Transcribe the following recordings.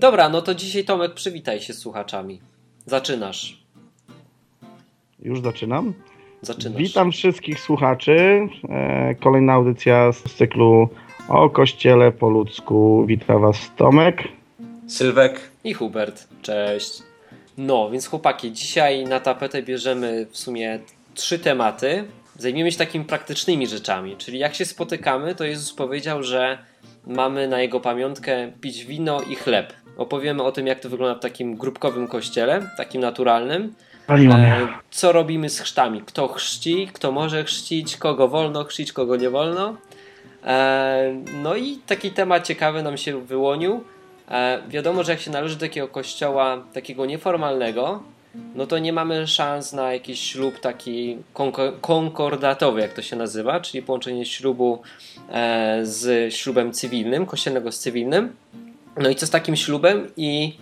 Dobra, no to dzisiaj Tomek, przywitaj się z słuchaczami. Zaczynasz. Już zaczynam? Zaczynasz. Witam wszystkich słuchaczy. Kolejna audycja z cyklu O kościele po ludzku. Witam was Tomek, Sylwek i Hubert. Cześć. No, więc chłopaki, dzisiaj na tapetę bierzemy w sumie 3 tematy. Zajmiemy się takimi praktycznymi rzeczami, czyli jak się spotykamy, to Jezus powiedział, że mamy na Jego pamiątkę pić wino i chleb. Opowiemy o tym, jak to wygląda w takim grupkowym kościele, takim naturalnym. Co robimy z chrztami? Kto chrzci, kto może chrzcić, kogo wolno chrzcić, kogo nie wolno. No i taki temat ciekawy nam się wyłonił. Wiadomo, że jak się należy do takiego kościoła, takiego nieformalnego, no to nie mamy szans na jakiś ślub taki konkordatowy, jak to się nazywa, czyli połączenie ślubu z ślubem cywilnym, kościelnego z cywilnym. No i co z takim ślubem i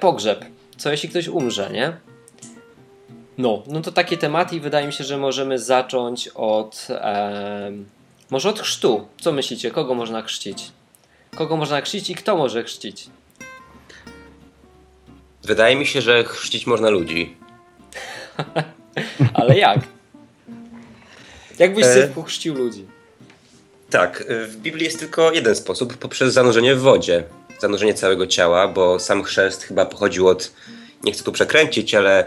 pogrzeb? Co jeśli ktoś umrze, nie? No to takie tematy i wydaje mi się, że możemy zacząć od może od chrztu. Co myślicie? Kogo można chrzcić? Kogo można chrzcić i kto może chrzcić? Wydaje mi się, że chrzcić można ludzi. Ale jak? Jak byś Sylwku chrzcił ludzi? Tak, w Biblii jest tylko jeden sposób, poprzez zanurzenie w wodzie. Zanurzenie całego ciała, bo sam chrzest chyba pochodził od, nie chcę tu przekręcić, ale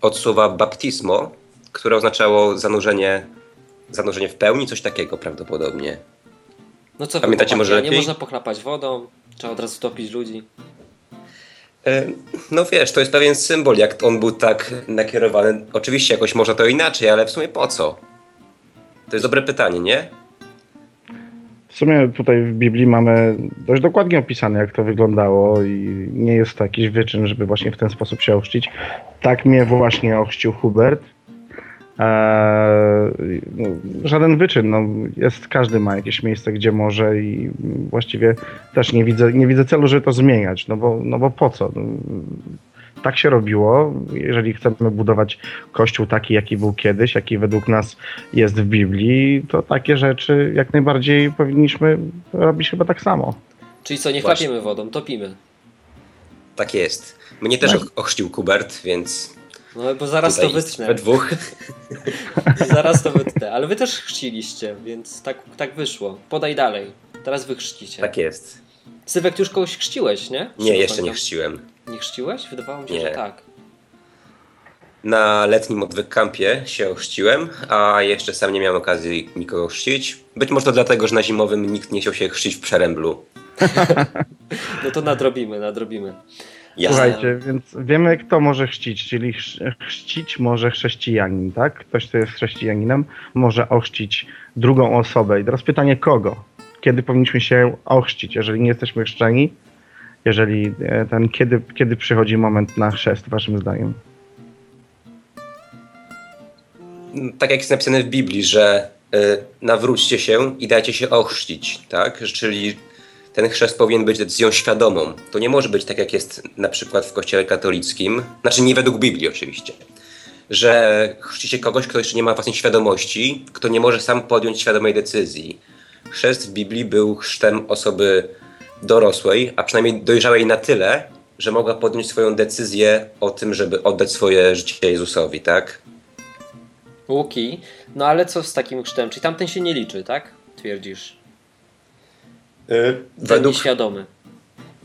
od słowa baptismo, które oznaczało zanurzenie w pełni, coś takiego prawdopodobnie. No co pamiętacie, może lepiej? Nie można pochlapać wodą, trzeba od razu topić ludzi. No wiesz, to jest pewien symbol, jak on był tak nakierowany. Oczywiście jakoś można to inaczej, ale w sumie po co? To jest dobre pytanie, nie? W sumie tutaj w Biblii mamy dość dokładnie opisane, jak to wyglądało i nie jest to jakiś wyczyn, żeby właśnie w ten sposób się ochrzcić. Tak mnie właśnie ochrzcił Hubert. No, żaden wyczyn, no, jest, każdy ma jakieś miejsce, gdzie może i właściwie też nie widzę celu, żeby to zmieniać, no bo po co? No, tak się robiło, jeżeli chcemy budować kościół taki, jaki był kiedyś, jaki według nas jest w Biblii, to takie rzeczy jak najbardziej powinniśmy robić chyba tak samo. Czyli co, nie chlapiemy wodą, topimy. Tak jest. Mnie też ochrzcił Hubert, więc... No bo zaraz to wytnę. We dwóch. Zaraz to wytnę. Ale wy też chrzciliście, więc tak wyszło. Podaj dalej. Teraz wy chrzcicie. Tak jest. Sylwek, ty już kogoś chrzciłeś, nie? Nie, jeszcze nie chrzciłem. Nie chrzciłeś? Wydawało mi się, że tak. Na letnim Odwykampie się chrzciłem, a jeszcze sam nie miałem okazji nikogo chrzcić. Być może to dlatego, że na zimowym nikt nie chciał się chrzcić w Przeręblu. No to nadrobimy. Jasne. Słuchajcie, więc wiemy, kto może chrzcić, czyli chrzcić może chrześcijanin, tak? Ktoś, kto jest chrześcijaninem, może ochrzcić drugą osobę. I teraz pytanie, kogo? Kiedy powinniśmy się ochrzcić, jeżeli nie jesteśmy chrzczeni? Jeżeli ten, kiedy przychodzi moment na chrzest, waszym zdaniem? Tak jak jest napisane w Biblii, że nawróćcie się i dajcie się ochrzcić, tak? Czyli... Ten chrzest powinien być decyzją świadomą. To nie może być tak, jak jest na przykład w kościele katolickim, znaczy nie według Biblii oczywiście, że chrzci się kogoś, kto jeszcze nie ma własnej świadomości, kto nie może sam podjąć świadomej decyzji. Chrzest w Biblii był chrztem osoby dorosłej, a przynajmniej dojrzałej na tyle, że mogła podjąć swoją decyzję o tym, żeby oddać swoje życie Jezusowi, tak? Łuki, no ale co z takim chrztem? Czyli tamten się nie liczy, tak? Twierdzisz?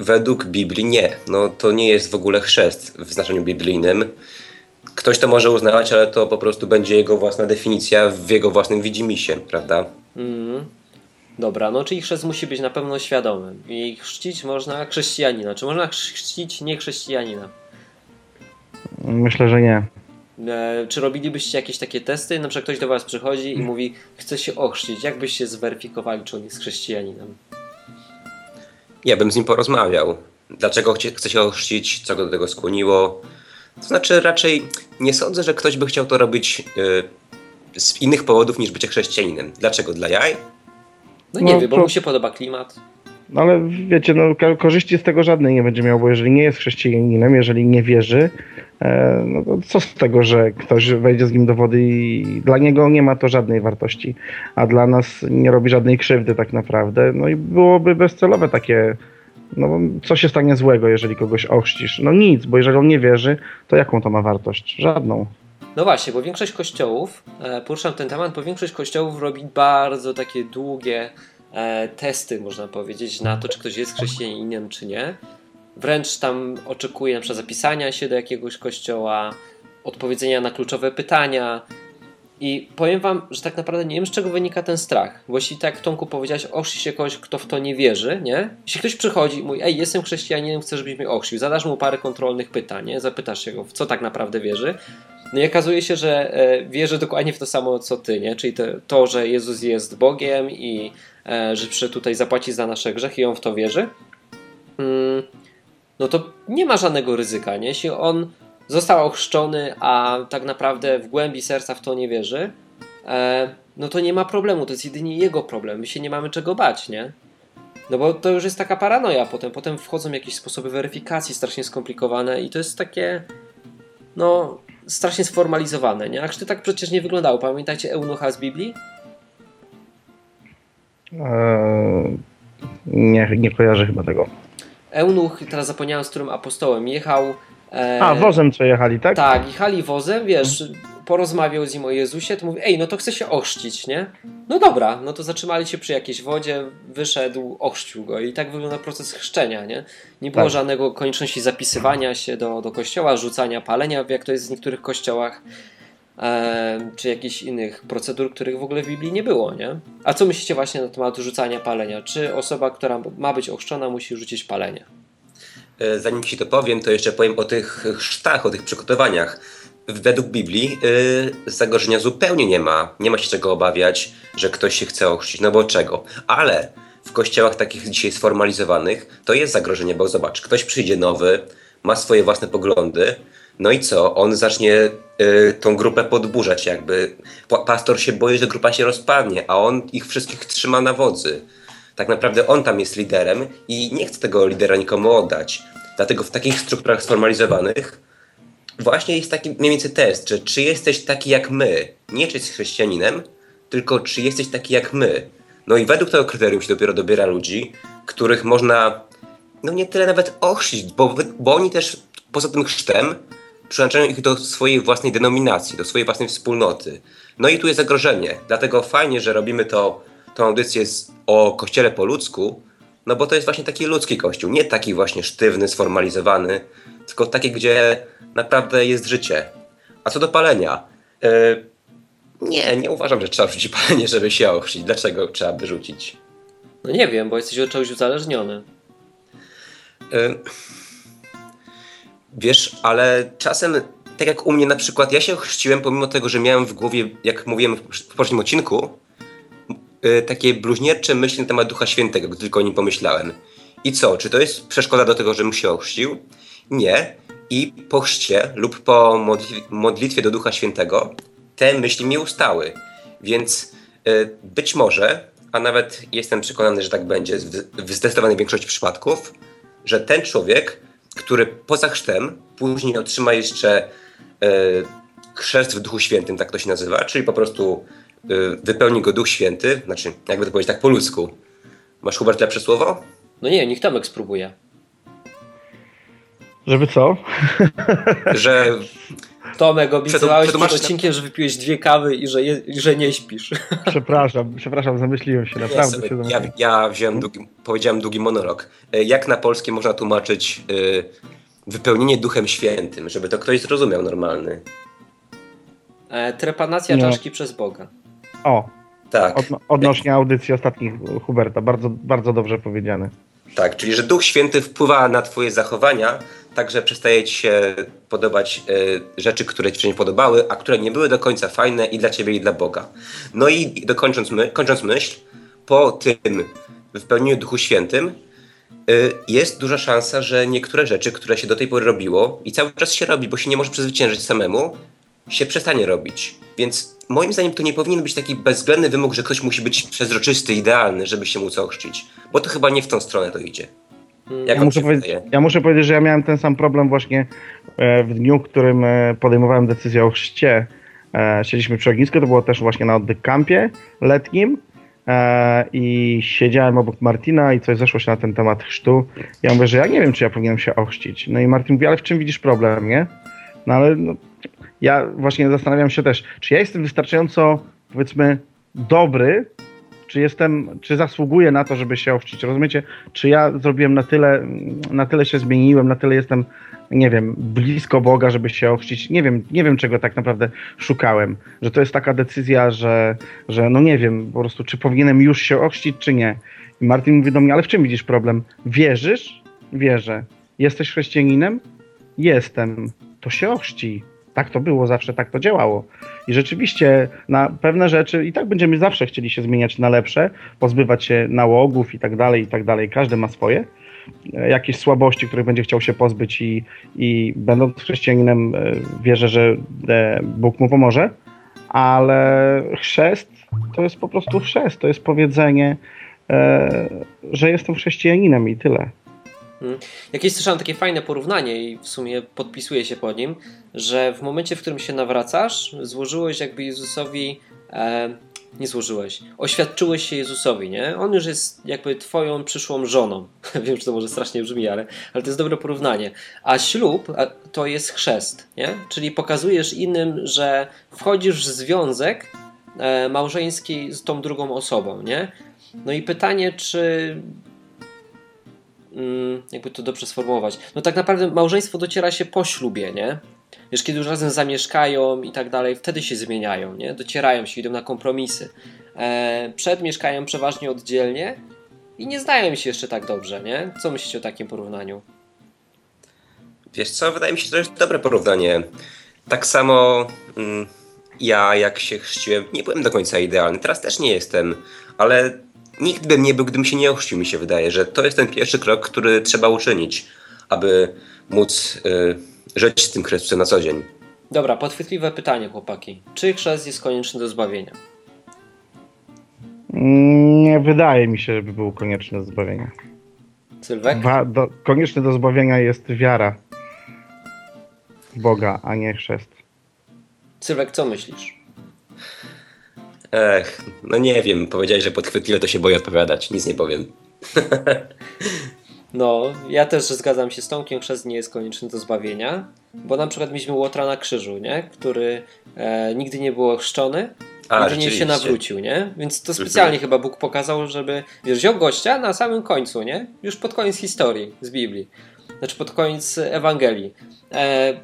Według Biblii nie. No to nie jest w ogóle chrzest w znaczeniu biblijnym. Ktoś to może uznawać, ale to po prostu będzie jego własna definicja w jego własnym widzimisię, prawda? Dobra, no czyli chrzest musi być na pewno świadomy. I chrzcić można chrześcijanina. Czy można chrzcić niechrześcijanina? Myślę, że nie. Czy robilibyście jakieś takie testy? Na przykład ktoś do was przychodzi i mówi, chce się ochrzcić. Jak byście zweryfikowali, czy on jest chrześcijaninem? Ja bym z nim porozmawiał. Dlaczego chce się ochrzcić? Co go do tego skłoniło? To znaczy raczej nie sądzę, że ktoś by chciał to robić z innych powodów niż bycie chrześcijaninem. Dlaczego? Dla jaj? No nie wiem, bo mu się podoba klimat. No ale wiecie, no, korzyści z tego żadnej nie będzie miał, bo jeżeli nie jest chrześcijaninem, jeżeli nie wierzy, no to co z tego, że ktoś wejdzie z nim do wody i dla niego nie ma to żadnej wartości, a dla nas nie robi żadnej krzywdy tak naprawdę. No i byłoby bezcelowe takie No bo co się stanie złego, jeżeli kogoś ochrzcisz? No nic, bo jeżeli on nie wierzy, to jaką to ma wartość? Żadną. No właśnie, bo większość kościołów, poruszam ten temat, bo większość kościołów robi bardzo takie długie testy, można powiedzieć, na to, czy ktoś jest chrześcijaninem, czy nie. Wręcz tam oczekuje na przykład zapisania się do jakiegoś kościoła, odpowiedzenia na kluczowe pytania. I powiem wam, że tak naprawdę nie wiem, z czego wynika ten strach. Bo jeśli tak, Tomku, powiedziałeś, ochrzci się kogoś, kto w to nie wierzy, nie? Jeśli ktoś przychodzi i mówi, ej, jestem chrześcijaninem, chcę, żebyś mnie ochrzcił, zadasz mu parę kontrolnych pytań, nie? Zapytasz się go, w co tak naprawdę wierzy. No i okazuje się, że wierzy dokładnie w to samo, co ty, nie? Czyli to, że Jezus jest Bogiem i że przyszedł tutaj zapłacić za nasze grzechy i on w to wierzy. No to nie ma żadnego ryzyka, nie? Jeśli on został ochrzczony, a tak naprawdę w głębi serca w to nie wierzy, no to nie ma problemu, to jest jedynie jego problem, my się nie mamy czego bać, nie? No bo to już jest taka paranoja potem wchodzą jakieś sposoby weryfikacji strasznie skomplikowane i to jest takie, no, strasznie sformalizowane, nie? A to tak przecież nie wyglądało, pamiętajcie eunucha z Biblii? Nie kojarzę chyba tego. Eunuch, teraz zapomniałem, z którym apostołem jechał. Wozem co jechali, tak? Tak, jechali wozem, wiesz, porozmawiał z nim o Jezusie, to mówi, ej, no to chcę się ochrzcić, nie? No dobra, no to zatrzymali się przy jakiejś wodzie, wyszedł, ochrzcił go i tak wygląda proces chrzczenia, nie? Nie było żadnego konieczności zapisywania się do kościoła, rzucania palenia, jak to jest w niektórych kościołach, czy jakichś innych procedur, których w ogóle w Biblii nie było, nie? A co myślicie właśnie na temat rzucania palenia? Czy osoba, która ma być ochrzczona, musi rzucić palenie? Zanim ci to powiem, to jeszcze powiem o tych chrztach, o tych przygotowaniach. Według Biblii zagrożenia zupełnie nie ma. Nie ma się czego obawiać, że ktoś się chce ochrzcić, no bo czego? Ale w kościołach takich dzisiaj sformalizowanych to jest zagrożenie, bo zobacz, ktoś przyjdzie nowy, ma swoje własne poglądy, no i co? On zacznie tą grupę podburzać jakby. Pastor się boi, że grupa się rozpadnie, a on ich wszystkich trzyma na wodzy. Tak naprawdę on tam jest liderem i nie chce tego lidera nikomu oddać. Dlatego w takich strukturach sformalizowanych właśnie jest taki mniej więcej test, że czy jesteś taki jak my, nie czy jesteś chrześcijaninem, tylko czy jesteś taki jak my. No i według tego kryterium się dopiero dobiera ludzi, których można, no nie tyle nawet ochrzcić, bo oni też poza tym chrztem przyłączają ich do swojej własnej denominacji, do swojej własnej wspólnoty. No i tu jest zagrożenie, dlatego fajnie, że robimy tą audycję o kościele po ludzku, no bo to jest właśnie taki ludzki kościół, nie taki właśnie sztywny, sformalizowany, tylko taki, gdzie naprawdę jest życie. A co do palenia, nie uważam, że trzeba rzucić palenie, żeby się ochrzcić. Dlaczego trzeba by rzucić? No nie wiem, bo jesteś od czegoś uzależniony. Wiesz, ale czasem, tak jak u mnie na przykład, ja się ochrzciłem pomimo tego, że miałem w głowie, jak mówiłem w poprzednim odcinku, takie bluźniercze myśli na temat Ducha Świętego, gdy tylko o nim pomyślałem. I co? Czy to jest przeszkoda do tego, żebym się ochrzcił? Nie. I po chrzcie lub po modlitwie do Ducha Świętego te myśli mi ustały. Więc być może, a nawet jestem przekonany, że tak będzie w zdecydowanej większości przypadków, że ten człowiek, który poza chrztem później otrzyma jeszcze chrzest w Duchu Świętym, tak to się nazywa, czyli po prostu wypełni go Duch Święty, znaczy, jakby to powiedzieć tak po ludzku. Masz, Hubert, lepsze słowo? No nie, niech Tomek spróbuje. Żeby co? Że... Tomek, obiecywałeś przed odcinkiem, że wypiłeś 2 kawy i że nie śpisz. Przepraszam, zamyśliłem się, naprawdę ja się zamyśliłem. Ja wziąłem powiedziałem długi monolog. Jak na polskie można tłumaczyć wypełnienie Duchem Świętym, żeby to ktoś zrozumiał normalny? Trepanacja czaszki przez Boga. O, tak. Odnośnie audycji ostatnich Huberta, bardzo, bardzo dobrze powiedziane. Tak, czyli że Duch Święty wpływa na twoje zachowania, tak że przestaje ci się podobać rzeczy, które ci się nie podobały, a które nie były do końca fajne i dla ciebie, i dla Boga. No i kończąc myśl, po tym wypełnieniu Duchu Świętym jest duża szansa, że niektóre rzeczy, które się do tej pory robiło i cały czas się robi, bo się nie może przezwyciężyć samemu, się przestanie robić. Więc moim zdaniem to nie powinien być taki bezwzględny wymóg, że ktoś musi być przezroczysty, idealny, żeby się móc ochrzcić. Bo to chyba nie w tą stronę to idzie. Ja muszę powiedzieć, że ja miałem ten sam problem właśnie w dniu, w którym podejmowałem decyzję o chrzcie. Siedzieliśmy przy ognisku, to było też właśnie na Odwykampie letnim i siedziałem obok Martina i coś zeszło się na ten temat chrztu. Ja mówię, że ja nie wiem, czy ja powinienem się ochrzcić. No i Martin mówi, ale w czym widzisz problem, nie? No ale no, ja właśnie zastanawiam się też, czy ja jestem wystarczająco, powiedzmy, dobry, czy zasługuję na to, żeby się ochrzcić, rozumiecie? Czy ja zrobiłem na tyle się zmieniłem, na tyle jestem, nie wiem, blisko Boga, żeby się ochrzcić. Nie wiem, czego tak naprawdę szukałem. Że to jest taka decyzja, że no nie wiem, po prostu, czy powinienem już się ochrzcić, czy nie. I Martin mówi do mnie, ale w czym widzisz problem? Wierzysz? Wierzę. Jesteś chrześcijaninem? Jestem. To się ochrzci. Tak to było zawsze, tak to działało. I rzeczywiście na pewne rzeczy i tak będziemy zawsze chcieli się zmieniać na lepsze, pozbywać się nałogów i tak dalej, i tak dalej. Każdy ma swoje jakieś słabości, których będzie chciał się pozbyć i będąc chrześcijaninem wierzę, że Bóg mu pomoże, ale chrzest to jest po prostu chrzest, to jest powiedzenie, że jestem chrześcijaninem i tyle. Jakieś słyszałem takie fajne porównanie i w sumie podpisuję się pod nim, że w momencie, w którym się nawracasz, złożyłeś jakby Jezusowi, nie złożyłeś, oświadczyłeś się Jezusowi, nie? On już jest jakby twoją przyszłą żoną. Wiem, że to może strasznie brzmi, ale to jest dobre porównanie. A ślub to jest chrzest, nie? Czyli pokazujesz innym, że wchodzisz w związek małżeński z tą drugą osobą, nie? No i pytanie, czy... jakby to dobrze sformułować. No tak naprawdę małżeństwo dociera się po ślubie, nie? Wiesz, kiedy już razem zamieszkają i tak dalej, wtedy się zmieniają, nie? Docierają się, idą na kompromisy. Przed mieszkają przeważnie oddzielnie i nie znają się jeszcze tak dobrze, nie? Co myślicie o takim porównaniu? Wiesz co, wydaje mi się, że to jest dobre porównanie. Tak samo ja, jak się chrzciłem, nie byłem do końca idealny. Teraz też nie jestem, ale... Nikt bym nie był, gdybym się nie ochrzcił, mi się wydaje, że to jest ten pierwszy krok, który trzeba uczynić, aby móc żyć z tym Chrystusem na co dzień. Dobra, podchwytliwe pytanie, chłopaki. Czy chrzest jest konieczny do zbawienia? Nie wydaje mi się, żeby był konieczny do zbawienia. Sylwek? Konieczny do zbawienia jest wiara w Boga, a nie chrzest. Sylwek, co myślisz? No nie wiem, powiedziałeś, że podchwytliwe, to się boję odpowiadać, nic nie powiem. No, ja też zgadzam się z Tomkiem, chrzest nie jest konieczny do zbawienia, bo na przykład mieliśmy Łotra na krzyżu, nie? Który nigdy nie był ochrzczony, nigdy nie się nawrócił, nie? Więc to specjalnie chyba Bóg pokazał, żeby, wiesz, wziął gościa na samym końcu, nie? Już pod koniec historii z Biblii, znaczy pod koniec Ewangelii.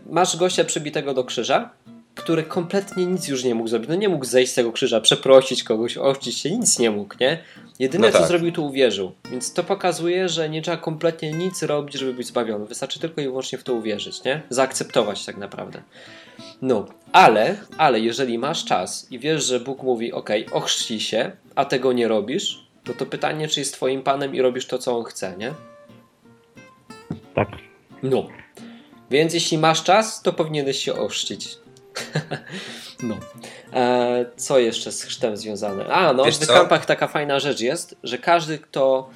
Masz gościa przybitego do krzyża, który kompletnie nic już nie mógł zrobić. No nie mógł zejść z tego krzyża, przeprosić kogoś, ochrzcić się, nic nie mógł, nie? Jedyne, no tak, co zrobił, to uwierzył. Więc to pokazuje, że nie trzeba kompletnie nic robić, żeby być zbawiony. Wystarczy tylko i wyłącznie w to uwierzyć, nie? Zaakceptować tak naprawdę. No, ale jeżeli masz czas i wiesz, że Bóg mówi, okej, ochrzcij się, a tego nie robisz, to pytanie, czy jest twoim Panem i robisz to, co On chce, nie? Tak. No. Więc jeśli masz czas, to powinieneś się ochrzcić. No. Co jeszcze z chrztem związane? W Odwykampach taka fajna rzecz jest, że każdy, kto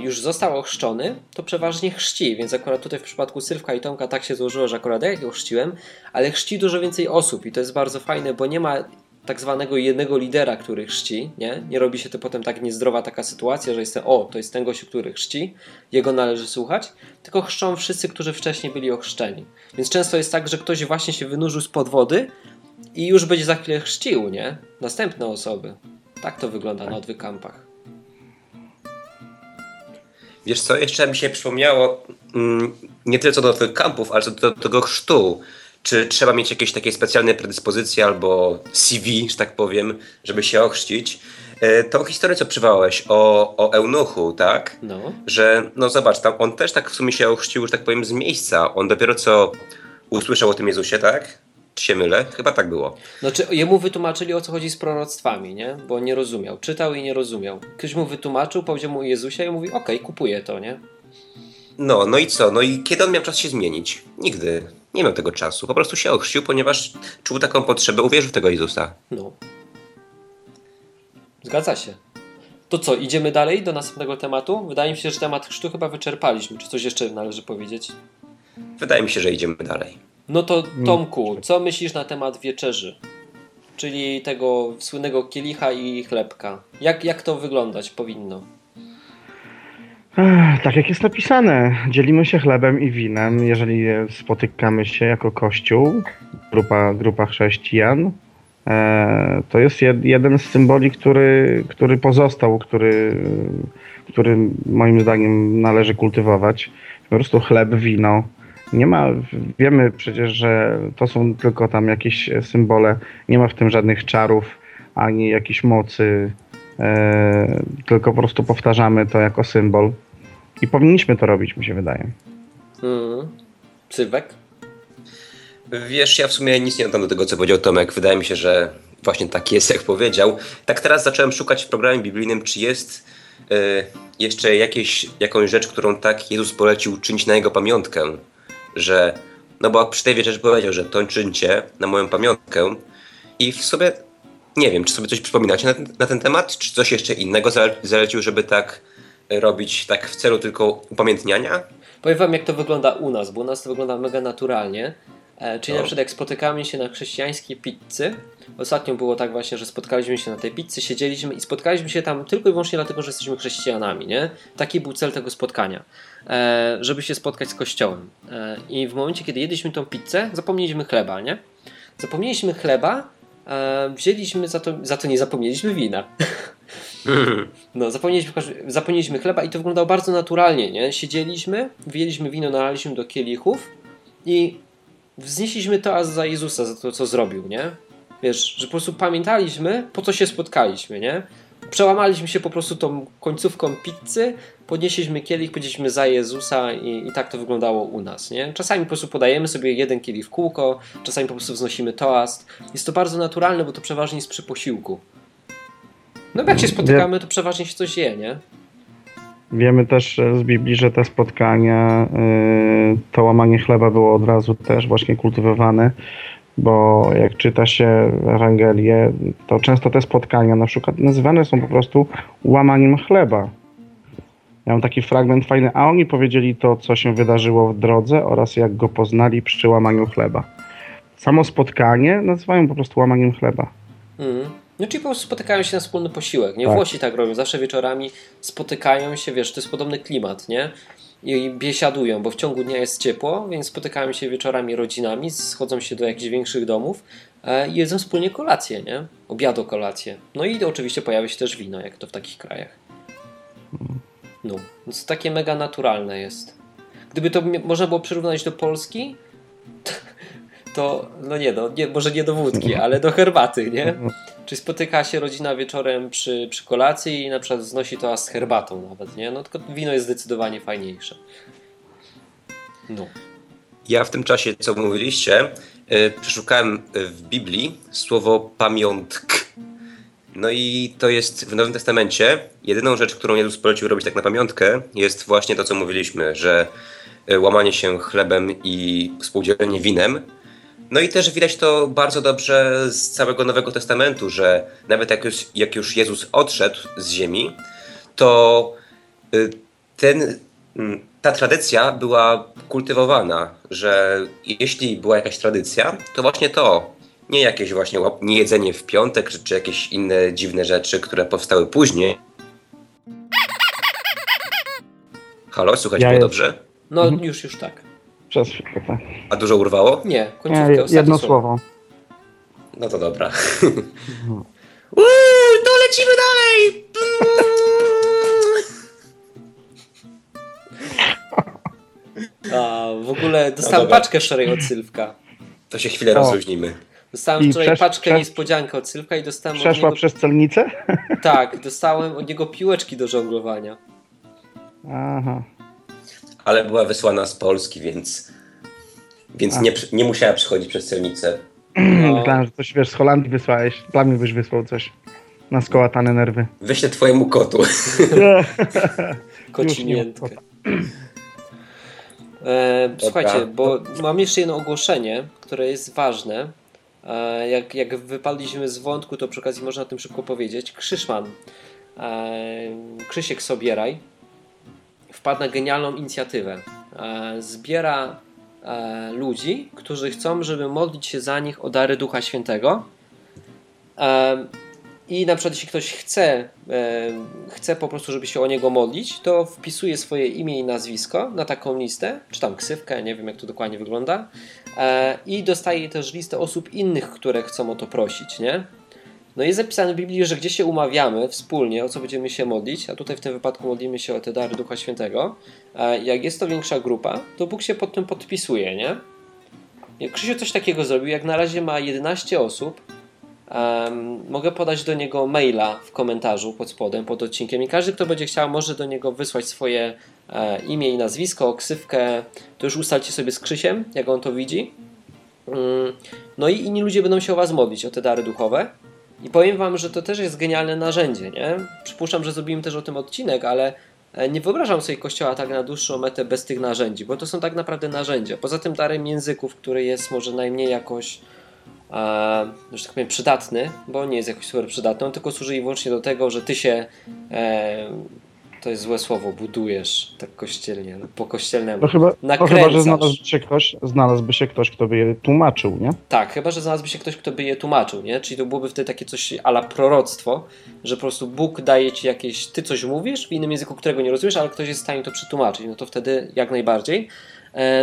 już został ochrzczony, to przeważnie chrzci, więc akurat tutaj w przypadku Sylwka i Tomka tak się złożyło, że akurat ja ochrzciłem, ale chrzci dużo więcej osób i to jest bardzo fajne, bo nie ma tak zwanego jednego lidera, który chrzci, nie? Nie robi się to potem tak niezdrowa taka sytuacja, że to jest ten gościu, który chrzci, jego należy słuchać, tylko chrzczą wszyscy, którzy wcześniej byli ochrzczeni. Więc często jest tak, że ktoś właśnie się wynurzył spod wody i już będzie za chwilę chrzcił, nie? Następne osoby. Tak to wygląda na Odwykampach. Wiesz co, jeszcze mi się przypomniało, nie tyle co do Odwykampów, ale co do tego chrztu. Czy trzeba mieć jakieś takie specjalne predyspozycje albo CV, że tak powiem, żeby się ochrzcić? Tą historię, co przywołałeś o eunuchu, tak? No. Że, no zobacz, tam on też tak w sumie się ochrzcił, że tak powiem, z miejsca. On dopiero co usłyszał o tym Jezusie, tak? Czy się mylę? Chyba tak było. Znaczy, jemu wytłumaczyli, o co chodzi z proroctwami, nie? Bo nie rozumiał. Czytał i nie rozumiał. Ktoś mu wytłumaczył, powiedział mu o Jezusie i mówi, okej, kupuję to, nie? No i co? No i kiedy on miał czas się zmienić? Nigdy. Nie miał tego czasu. Po prostu się ochrzcił, ponieważ czuł taką potrzebę, uwierzył w tego Jezusa. No. Zgadza się. To co, idziemy dalej do następnego tematu? Wydaje mi się, że temat chrztu chyba wyczerpaliśmy. Czy coś jeszcze należy powiedzieć? Wydaje mi się, że idziemy dalej. No to Tomku, co myślisz na temat wieczerzy? czyli tego słynnego kielicha i chlebka. Jak to wyglądać powinno? Tak jak jest napisane, dzielimy się chlebem i winem, jeżeli spotykamy się jako Kościół, grupa chrześcijan. To jest jeden z symboli, który pozostał, który moim zdaniem należy kultywować. Po prostu chleb, wino. Nie ma, wiemy przecież, że to są tylko tam jakieś symbole, nie ma w tym żadnych czarów, ani jakiejś mocy, tylko po prostu powtarzamy to jako symbol. I powinniśmy to robić, mi się wydaje. Cywek? Wiesz, ja w sumie nic nie dodam do tego, co powiedział Tomek. Wydaje mi się, że właśnie tak jest, jak powiedział. Tak teraz zacząłem szukać w programie biblijnym, czy jest jeszcze jakąś rzecz, którą tak Jezus polecił czynić na Jego pamiątkę. Że, no bo przy tej wieczerzy powiedział, że to czyńcie na moją pamiątkę. I w sobie, nie wiem, czy sobie coś przypominacie na ten temat, czy coś jeszcze innego zalecił, żeby tak robić, tak w celu tylko upamiętniania? Powiem wam, jak to wygląda u nas, bo u nas to wygląda mega naturalnie. Czyli na przykład jak spotykamy się na chrześcijańskiej pizzy, ostatnio było tak właśnie, że spotkaliśmy się na tej pizzy, siedzieliśmy i spotkaliśmy się tam tylko i wyłącznie dlatego, że jesteśmy chrześcijanami, nie? Taki był cel tego spotkania, żeby się spotkać z Kościołem. I w momencie, kiedy jedliśmy tą pizzę, zapomnieliśmy chleba, nie? Zapomnieliśmy chleba, wzięliśmy za to nie zapomnieliśmy wina. No, zapomnieliśmy chleba i to wyglądało bardzo naturalnie, nie? Siedzieliśmy, wyjęliśmy wino, nalaliśmy do kielichów i wznieśliśmy to za Jezusa, za to, co zrobił, nie? Wiesz, że po prostu pamiętaliśmy, po co się spotkaliśmy, nie? Przełamaliśmy się po prostu tą końcówką pizzy, podnieśliśmy kielich, powiedzieliśmy za Jezusa i tak to wyglądało u nas, nie? Czasami po prostu podajemy sobie jeden kielich w kółko, czasami po prostu wznosimy toast. Jest to bardzo naturalne, bo to przeważnie jest przy posiłku. No jak się spotykamy, to przeważnie się coś je, nie? Wiemy też z Biblii, że te spotkania, to łamanie chleba było od razu też właśnie kultywowane, bo jak czyta się Ewangelię, to często te spotkania na przykład nazywane są po prostu łamaniem chleba. Ja mam taki fragment fajny, a oni powiedzieli to, co się wydarzyło w drodze oraz jak go poznali przy łamaniu chleba. Samo spotkanie nazywają po prostu łamaniem chleba. No czyli po prostu spotykają się na wspólny posiłek, nie? Tak. Włosi tak robią, zawsze wieczorami spotykają się, wiesz, to jest podobny klimat, nie? I biesiadują, bo w ciągu dnia jest ciepło, więc spotykają się wieczorami rodzinami, schodzą się do jakichś większych domów i jedzą wspólnie kolację, nie? Obiado, kolację. No i oczywiście pojawia się też wino, jak to w takich krajach. No, więc takie mega naturalne jest. Gdyby to można było przyrównać do Polski, to może nie do wódki, ale do herbaty, nie? Czyli spotyka się rodzina wieczorem przy kolacji i na przykład znosi to z herbatą nawet, nie? No tylko wino jest zdecydowanie fajniejsze. No. Ja w tym czasie, co mówiliście, przeszukałem w Biblii słowo pamiątk. No i to jest w Nowym Testamencie jedyną rzecz, którą Jezus polecił robić tak na pamiątkę, jest właśnie to, co mówiliśmy, że łamanie się chlebem i współdzielenie winem. No i też widać to bardzo dobrze z całego Nowego Testamentu, że nawet jak już Jezus odszedł z ziemi, to ta tradycja była kultywowana, że jeśli była jakaś tradycja, to właśnie to, nie jakieś właśnie niejedzenie w piątek, czy jakieś inne dziwne rzeczy, które powstały później. Halo, słuchać mnie dobrze? No już tak. Przez chwilkę, tak. A dużo urwało? Nie, końcówkę. Jedno słowo. No to dobra. To lecimy dalej! A, w ogóle dostałem paczkę wczoraj od Sylwka. To się chwilę rozluźnimy. Dostałem wczoraj paczkę niespodziankę od Sylwka i dostałem od niego... Przeszła przez celnicę? Tak, dostałem od niego piłeczki do żonglowania. Aha. Ale była wysłana z Polski, więc nie musiała przechodzić przez celnicę. Myślałem, że coś wiesz, z Holandii wysłałeś. Dla mnie byś wysłał coś na skołatane nerwy. Wyślę twojemu kotu. Kociniętkę. Słuchajcie, bo mam jeszcze jedno ogłoszenie, które jest ważne. Jak wypadliśmy z wątku, to przy okazji można o tym szybko powiedzieć. Krzyszman, Krzysiek Sobieraj, wpadł na genialną inicjatywę. Zbiera ludzi, którzy chcą, żeby modlić się za nich o dary Ducha Świętego I na przykład jeśli ktoś chce po prostu, żeby się o niego modlić, to wpisuje swoje imię i nazwisko na taką listę, czy tam ksywkę, nie wiem jak to dokładnie wygląda, i dostaje też listę osób innych, które chcą o to prosić, nie? No jest zapisane w Biblii, że gdzie się umawiamy wspólnie, o co będziemy się modlić, a tutaj w tym wypadku modlimy się o te dary Ducha Świętego. Jak jest to większa grupa, to Bóg się pod tym podpisuje, nie? Krzysiu coś takiego zrobił, jak na razie ma 11 osób. Mogę podać do niego maila w komentarzu pod spodem, pod odcinkiem i każdy, kto będzie chciał, może do niego wysłać swoje imię i nazwisko, ksywkę. To już ustalcie sobie z Krzysiem, jak on to widzi. No i inni ludzie będą się o was modlić, o te dary duchowe. I powiem wam, że to też jest genialne narzędzie, nie? Przypuszczam, że zrobimy też o tym odcinek, ale nie wyobrażam sobie Kościoła tak na dłuższą metę bez tych narzędzi, bo to są tak naprawdę narzędzia. Poza tym darem języków, który jest może najmniej jakoś, że tak powiem, przydatny, bo nie jest jakoś super przydatny, on tylko służy i wyłącznie do tego, że ty się, to jest złe słowo, budujesz tak kościelnie, po kościelnemu. Chyba, że znalazłby się ktoś, kto by je tłumaczył, nie? Tak, chyba, że znalazłby się ktoś, kto by je tłumaczył, nie? Czyli to byłoby wtedy takie coś a la proroctwo, że po prostu Bóg daje ci jakieś, ty coś mówisz w innym języku, którego nie rozumiesz, ale ktoś jest w stanie to przetłumaczyć, no to wtedy jak najbardziej.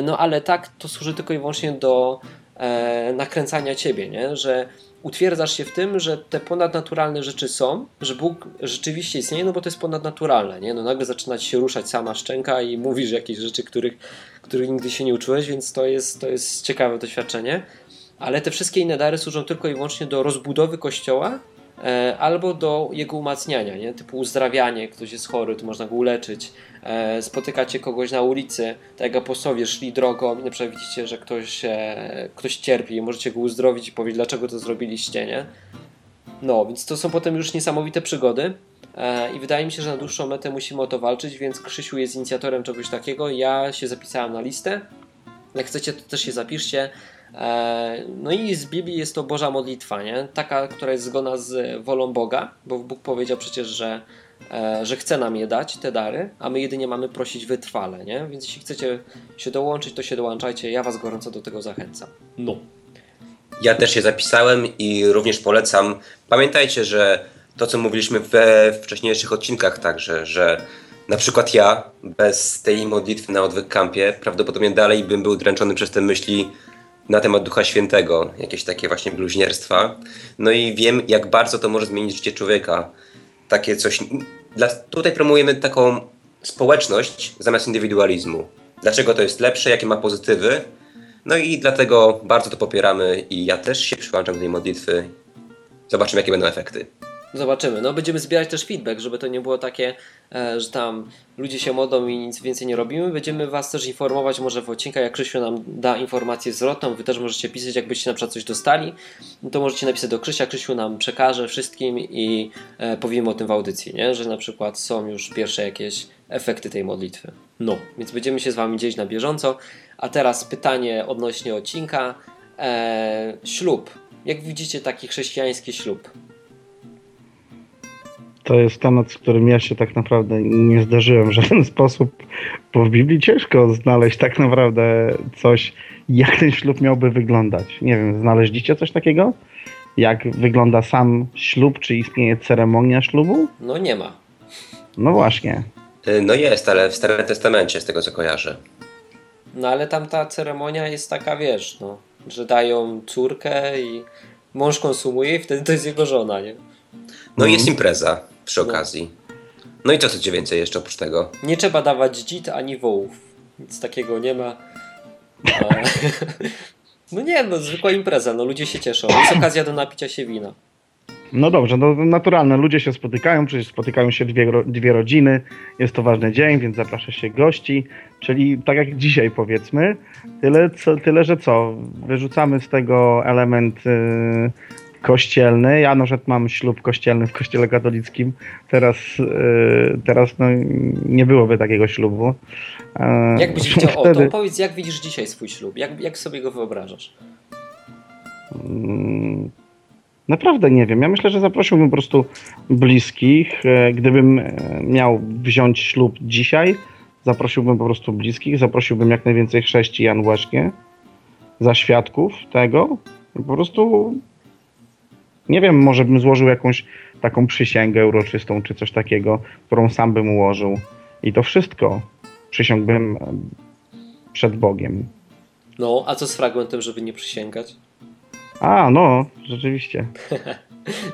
No ale tak, to służy tylko i wyłącznie do nakręcania ciebie, nie? Że utwierdzasz się w tym, że te ponadnaturalne rzeczy są, że Bóg rzeczywiście istnieje, no bo to jest ponadnaturalne, nie? No nagle zaczyna ci się ruszać sama szczęka i mówisz jakieś rzeczy, których nigdy się nie uczyłeś, więc to jest ciekawe doświadczenie. Ale te wszystkie inne dary służą tylko i wyłącznie do rozbudowy Kościoła albo do jego umacniania, nie? Typu uzdrawianie, ktoś jest chory, to można go uleczyć, spotykacie kogoś na ulicy, tak jak apostowie szli drogą i na przykład widzicie, że ktoś cierpi, możecie go uzdrowić i powiedzieć, dlaczego to zrobiliście, nie? No, więc to są potem już niesamowite przygody i wydaje mi się, że na dłuższą metę musimy o to walczyć, więc Krzysiu jest inicjatorem czegoś takiego, ja się zapisałem na listę, jak chcecie to też się zapiszcie. No i z Biblii jest to Boża modlitwa, nie? Taka, która jest zgodna z wolą Boga, bo Bóg powiedział przecież, że chce nam je dać, te dary, a my jedynie mamy prosić wytrwale, nie? Więc jeśli chcecie się dołączyć, to się dołączajcie, ja was gorąco do tego zachęcam. No. Ja też się zapisałem i również polecam. Pamiętajcie, że to, co mówiliśmy we wcześniejszych odcinkach także, że na przykład ja bez tej modlitwy na Odwykampie prawdopodobnie dalej bym był dręczony przez te myśli na temat Ducha Świętego, jakieś takie właśnie bluźnierstwa. No i wiem, jak bardzo to może zmienić życie człowieka. Takie coś... Tutaj promujemy taką społeczność zamiast indywidualizmu. Dlaczego to jest lepsze, jakie ma pozytywy. No i dlatego bardzo to popieramy i ja też się przyłączam do tej modlitwy. Zobaczymy, jakie będą efekty. Zobaczymy. No będziemy zbierać też feedback, żeby to nie było takie, że tam ludzie się modlą i nic więcej nie robimy. Będziemy was też informować może w odcinkach, jak Krzysiu nam da informację zwrotną. Wy też możecie pisać, jakbyście na przykład coś dostali, to możecie napisać do Krzysia. Krzysiu nam przekaże wszystkim i powiemy o tym w audycji, nie? Że na przykład są już pierwsze jakieś efekty tej modlitwy. No, więc będziemy się z wami dzielić na bieżąco. A teraz pytanie odnośnie odcinka. Ślub. Jak widzicie taki chrześcijański ślub? To jest temat, z którym ja się tak naprawdę nie zderzyłem w żaden sposób, bo w Biblii ciężko znaleźć tak naprawdę coś, jak ten ślub miałby wyglądać. Nie wiem, znaleźliście coś takiego? Jak wygląda sam ślub, czy istnieje ceremonia ślubu? No nie ma. No właśnie. No jest, ale w Starym Testamencie, z tego co kojarzę. No ale tam ta ceremonia jest taka, wiesz, no, że dają córkę i mąż konsumuje i wtedy to jest jego żona, nie? No i jest impreza przy okazji. No i co chcecie więcej jeszcze oprócz tego? Nie trzeba dawać dzid ani wołów. Nic takiego nie ma. No nie, no zwykła impreza, no ludzie się cieszą. Jest okazja do napicia się wina. No dobrze, no naturalne, ludzie się spotykają, przecież spotykają się dwie rodziny, jest to ważny dzień, więc zaprasza się gości, czyli tak jak dzisiaj powiedzmy, tyle, że wyrzucamy z tego element kościelny. Ja na przykład mam ślub kościelny w kościele katolickim. Teraz no, nie byłoby takiego ślubu. Jak byś widział wtedy... to powiedz, jak widzisz dzisiaj swój ślub? Jak sobie go wyobrażasz? Naprawdę nie wiem. Ja myślę, że zaprosiłbym po prostu bliskich. Gdybym miał wziąć ślub dzisiaj, zaprosiłbym po prostu bliskich. Zaprosiłbym jak najwięcej chrześcijan właśnie za świadków tego. Po prostu Nie wiem, może bym złożył jakąś taką przysięgę uroczystą czy coś takiego, którą sam bym ułożył. I to wszystko przysiągłbym przed Bogiem. No, a co z fragmentem, żeby nie przysięgać? A, no, rzeczywiście.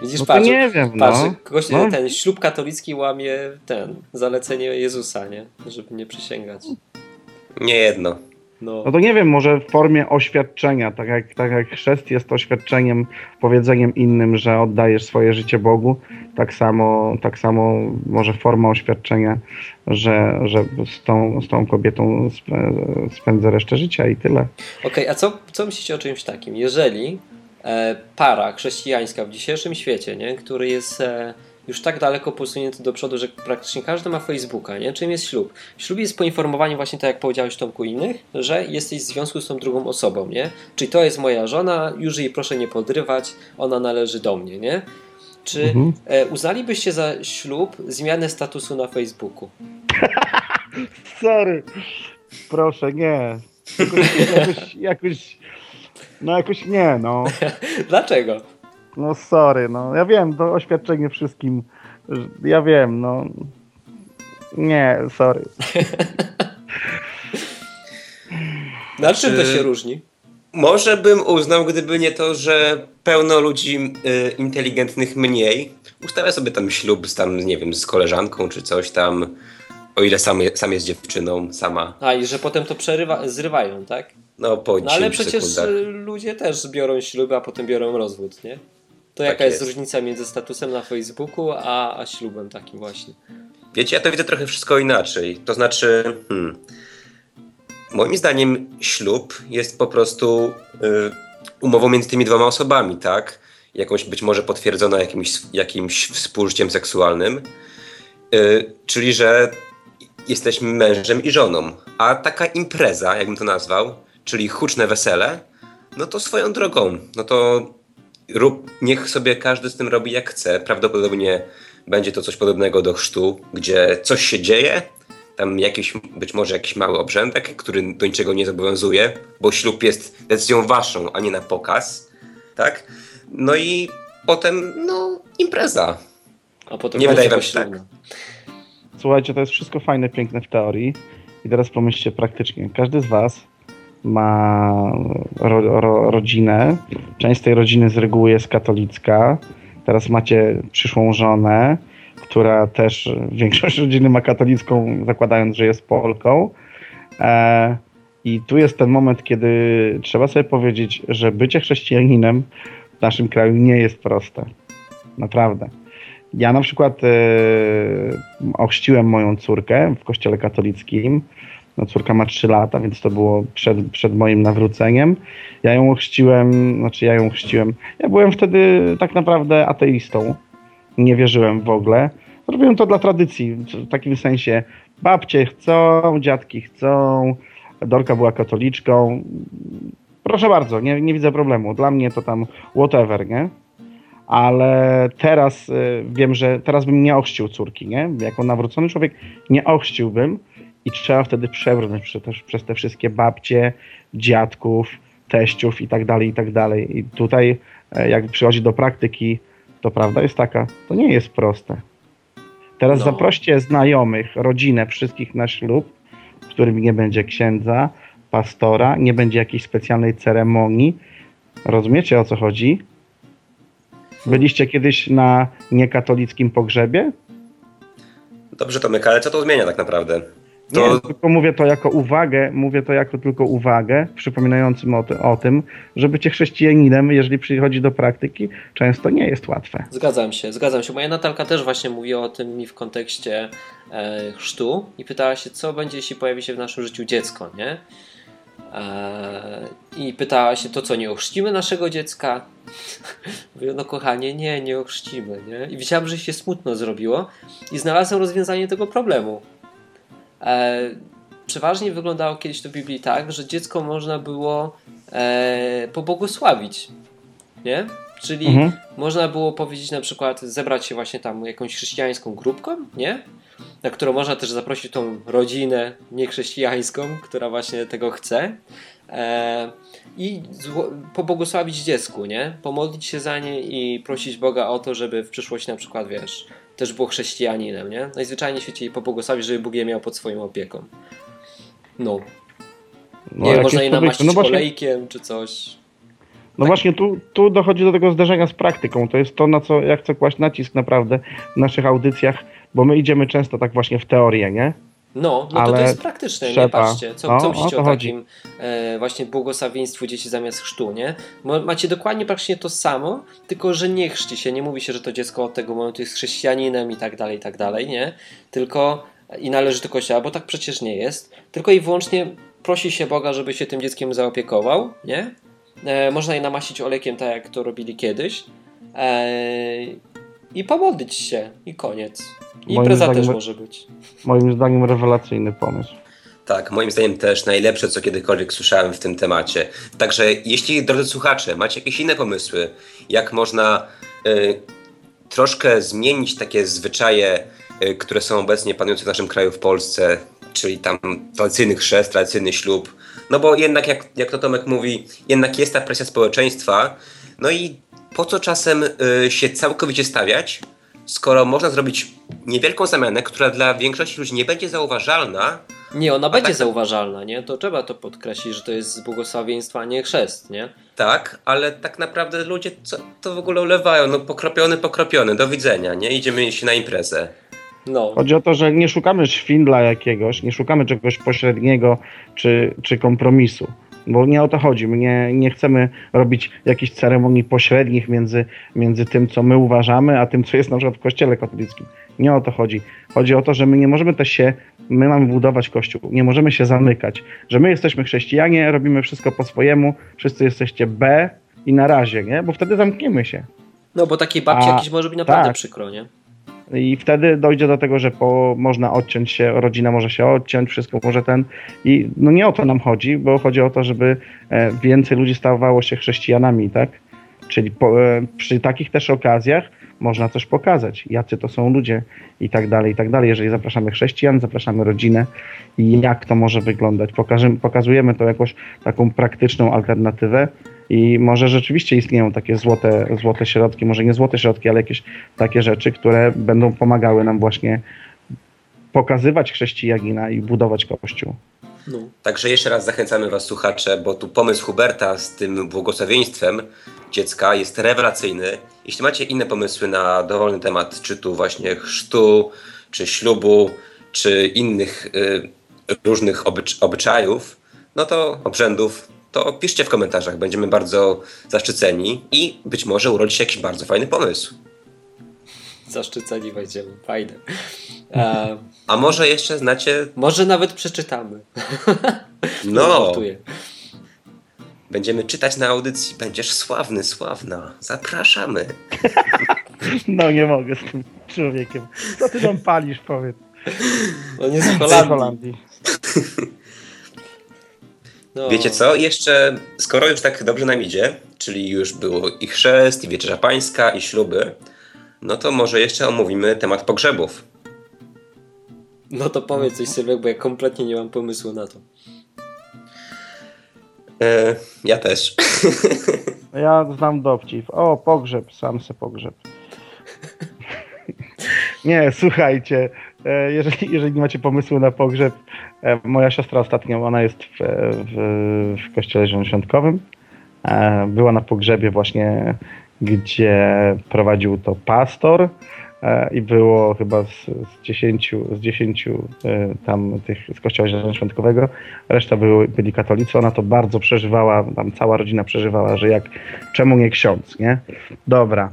Widzisz, no patrz, nie wiem, patrz, no. Kogoś, no. Ten ślub katolicki łamie ten zalecenie Jezusa, nie? Żeby nie przysięgać. Nie jedno. No to nie wiem, może w formie oświadczenia, tak jak chrzest jest oświadczeniem, powiedzeniem innym, że oddajesz swoje życie Bogu, tak samo może forma oświadczenia, że z tą kobietą spędzę resztę życia i tyle. Okej, a co myślicie o czymś takim? Jeżeli para chrześcijańska w dzisiejszym świecie, nie, który jest już tak daleko posunięty do przodu, że praktycznie każdy ma Facebooka, nie? Czym jest ślub? Ślub jest poinformowanie właśnie tak, jak powiedziałeś, Tomku, innych, że jesteś w związku z tą drugą osobą, nie? Czyli to jest moja żona, już jej proszę nie podrywać, ona należy do mnie, nie? Czy uznalibyście za ślub zmianę statusu na Facebooku? Sorry. Proszę, nie. Jakoś nie, no. Dlaczego? No sorry, no ja wiem, to oświadczenie wszystkim, ja wiem, no nie, sorry. Na czym to się różni? Może bym uznał, gdyby nie to, że pełno ludzi inteligentnych mniej ustawia sobie tam ślub z koleżanką czy coś tam, o ile sam jest dziewczyną, sama. A i że potem to zrywają, tak? No po 10 ale przecież sekundach. Ludzie też biorą śluby, a potem biorą rozwód, nie? To tak jaka jest różnica między statusem na Facebooku a ślubem takim właśnie? Wiecie, ja to widzę trochę wszystko inaczej. To znaczy, moim zdaniem ślub jest po prostu umową między tymi dwoma osobami, tak? Jakąś być może potwierdzona jakimś współżyciem seksualnym. Czyli, że jesteśmy mężem i żoną. A taka impreza, jakbym to nazwał, czyli huczne wesele, no to swoją drogą, no to niech sobie każdy z tym robi jak chce. Prawdopodobnie będzie to coś podobnego do chrztu, gdzie coś się dzieje, tam być może jakiś mały obrzędek, który do niczego nie zobowiązuje, bo ślub jest decyzją waszą, a nie na pokaz, tak? No i potem, no, impreza. A potem nie wydaje wam się tak. Słuchajcie, to jest wszystko fajne, piękne w teorii i teraz pomyślcie praktycznie. Każdy z was ma rodzinę, część tej rodziny z reguły jest katolicka, teraz macie przyszłą żonę, która też większość rodziny ma katolicką, zakładając, że jest Polką. I tu jest ten moment, kiedy trzeba sobie powiedzieć, że bycie chrześcijaninem w naszym kraju nie jest proste. Naprawdę. Ja na przykład ochrzciłem moją córkę w kościele katolickim. No, córka ma 3 lata, więc to było przed moim nawróceniem. Ja ją ochrzciłem. Ja byłem wtedy tak naprawdę ateistą. Nie wierzyłem w ogóle. Robiłem to dla tradycji. W takim sensie babcie chcą, dziadki chcą. Dorka była katoliczką. Proszę bardzo, nie widzę problemu. Dla mnie to tam whatever, nie? Ale teraz wiem, że teraz bym nie ochrzcił córki, nie? Jako nawrócony człowiek nie ochrzciłbym i trzeba wtedy przebrnąć przez te wszystkie babcie, dziadków, teściów i tak dalej, i tak dalej. I tutaj jak przychodzi do praktyki, to prawda jest taka, to nie jest proste. Teraz zaproście znajomych, rodzinę, wszystkich na ślub, w którym nie będzie księdza, pastora, nie będzie jakiejś specjalnej ceremonii. Rozumiecie, o co chodzi? Byliście kiedyś na niekatolickim pogrzebie? Dobrze, Tomek, ale co to zmienia tak naprawdę? To... Nie, tylko mówię to jako uwagę, przypominającym o tym, że bycie chrześcijaninem, jeżeli przychodzi do praktyki, często nie jest łatwe. Zgadzam się. Moja Natalka też właśnie mówiła o tym mi w kontekście chrztu i pytała się, co będzie, jeśli pojawi się w naszym życiu dziecko, nie? I pytała się, to co, nie ochrzcimy naszego dziecka? Mówię, no kochanie, nie ochrzcimy, nie? I widziałem, że się smutno zrobiło i znalazłem rozwiązanie tego problemu. Przeważnie wyglądało kiedyś to w Biblii tak, że dziecko można było pobłogosławić, nie? Czyli można było powiedzieć na przykład, zebrać się właśnie tam jakąś chrześcijańską grupką, nie? na którą można też zaprosić tą rodzinę niechrześcijańską, która właśnie tego chce, i pobłogosławić dziecku, nie? Pomodlić się za nie i prosić Boga o to, żeby w przyszłości na przykład, wiesz, też było chrześcijaninem, nie? Najzwyczajniej w świecie jej pobłogosławić, żeby Bóg je miał pod swoją opieką. No. Nie, no, można jej namaścić olejkiem czy coś. No tak. Właśnie tu dochodzi do tego zderzenia z praktyką. To jest to, na co ja chcę kłaść nacisk naprawdę w naszych audycjach, bo my idziemy często tak właśnie w teorię, nie? No ale to jest praktyczne, trzeba. Nie patrzcie, co myślicie o takim właśnie błogosławieństwu dzieci zamiast chrztu, nie? Macie dokładnie praktycznie to samo, tylko że nie chrzci się, nie mówi się, że to dziecko od tego momentu jest chrześcijaninem i tak dalej, nie? Tylko i należy do Kościoła, bo tak przecież nie jest, tylko i wyłącznie prosi się Boga, żeby się tym dzieckiem zaopiekował, nie? Można je namaścić olejkiem, tak jak to robili kiedyś, i pomodlić się i koniec. I impreza też może być. Moim zdaniem rewelacyjny pomysł. Tak, moim zdaniem też najlepsze, co kiedykolwiek słyszałem w tym temacie. Także jeśli, drodzy słuchacze, macie jakieś inne pomysły, jak można troszkę zmienić takie zwyczaje, które są obecnie panujące w naszym kraju w Polsce, czyli tam tradycyjny chrzest, tradycyjny ślub, no bo jednak, jak to Tomek mówi, jednak jest ta presja społeczeństwa, no i po co czasem się całkowicie stawiać, skoro można zrobić niewielką zamianę, która dla większości ludzi nie będzie zauważalna. Nie, ona będzie zauważalna, nie? To trzeba to podkreślić, że to jest z błogosławieństwa, a nie chrzest, nie? Tak, ale tak naprawdę ludzie to w ogóle ulewają, no pokropiony, do widzenia, nie? Idziemy się na imprezę. No. Chodzi o to, że nie szukamy szwindla jakiegoś, nie szukamy czegoś pośredniego czy kompromisu. Bo nie o to chodzi. My nie chcemy robić jakichś ceremonii pośrednich między tym, co my uważamy, a tym, co jest na przykład w Kościele katolickim. Nie o to chodzi. Chodzi o to, że my nie możemy też my mamy budować Kościół, nie możemy się zamykać. Że my jesteśmy chrześcijanie, robimy wszystko po swojemu, wszyscy jesteście B i na razie, nie? Bo wtedy zamkniemy się. No bo takiej babci jakiejś może być naprawdę przykro, nie? I wtedy dojdzie do tego, że można odciąć się, rodzina może się odciąć, wszystko może i no nie o to nam chodzi, bo chodzi o to, żeby więcej ludzi stawało się chrześcijanami, tak? Czyli przy takich też okazjach można coś pokazać, jacy to są ludzie i tak dalej, jeżeli zapraszamy chrześcijan, zapraszamy rodzinę i jak to może wyglądać, pokazujemy to jakąś taką praktyczną alternatywę. I może rzeczywiście istnieją takie złote środki, może nie złote środki, ale jakieś takie rzeczy, które będą pomagały nam właśnie pokazywać chrześcijanina i budować Kościół. No. Także jeszcze raz zachęcamy was, słuchacze, bo tu pomysł Huberta z tym błogosławieństwem dziecka jest rewelacyjny. Jeśli macie inne pomysły na dowolny temat, czy tu właśnie chrztu, czy ślubu, czy innych różnych obyczajów, no to obrzędów, to piszcie w komentarzach, będziemy bardzo zaszczyceni i być może urodzi się jakiś bardzo fajny pomysł. Zaszczyceni będziemy, fajne. A może jeszcze znacie... Może nawet przeczytamy. No! Będziemy czytać na audycji. Będziesz sławny, sławna. Zapraszamy. No nie mogę z tym człowiekiem. Co ty tam palisz, powiedz? On jest z Holandii. No. Wiecie co? Jeszcze, skoro już tak dobrze nam idzie, czyli już było i chrzest, i wieczerza pańska, i śluby, no to może jeszcze omówimy temat pogrzebów. No to powiedz coś, Sylwek, bo ja kompletnie nie mam pomysłu na to. Ja też. Ja znam dowcip. O, pogrzeb, sam se pogrzeb. Nie, słuchajcie, jeżeli nie macie pomysłu na pogrzeb, moja siostra ostatnio, ona jest w kościele zielonoświątkowym, była na pogrzebie właśnie, gdzie prowadził to pastor i było chyba z 10 tam tych z kościoła zielonoświątkowego, reszta byli katolicy, ona to bardzo przeżywała, tam cała rodzina przeżywała, że czemu nie ksiądz, nie? Dobra.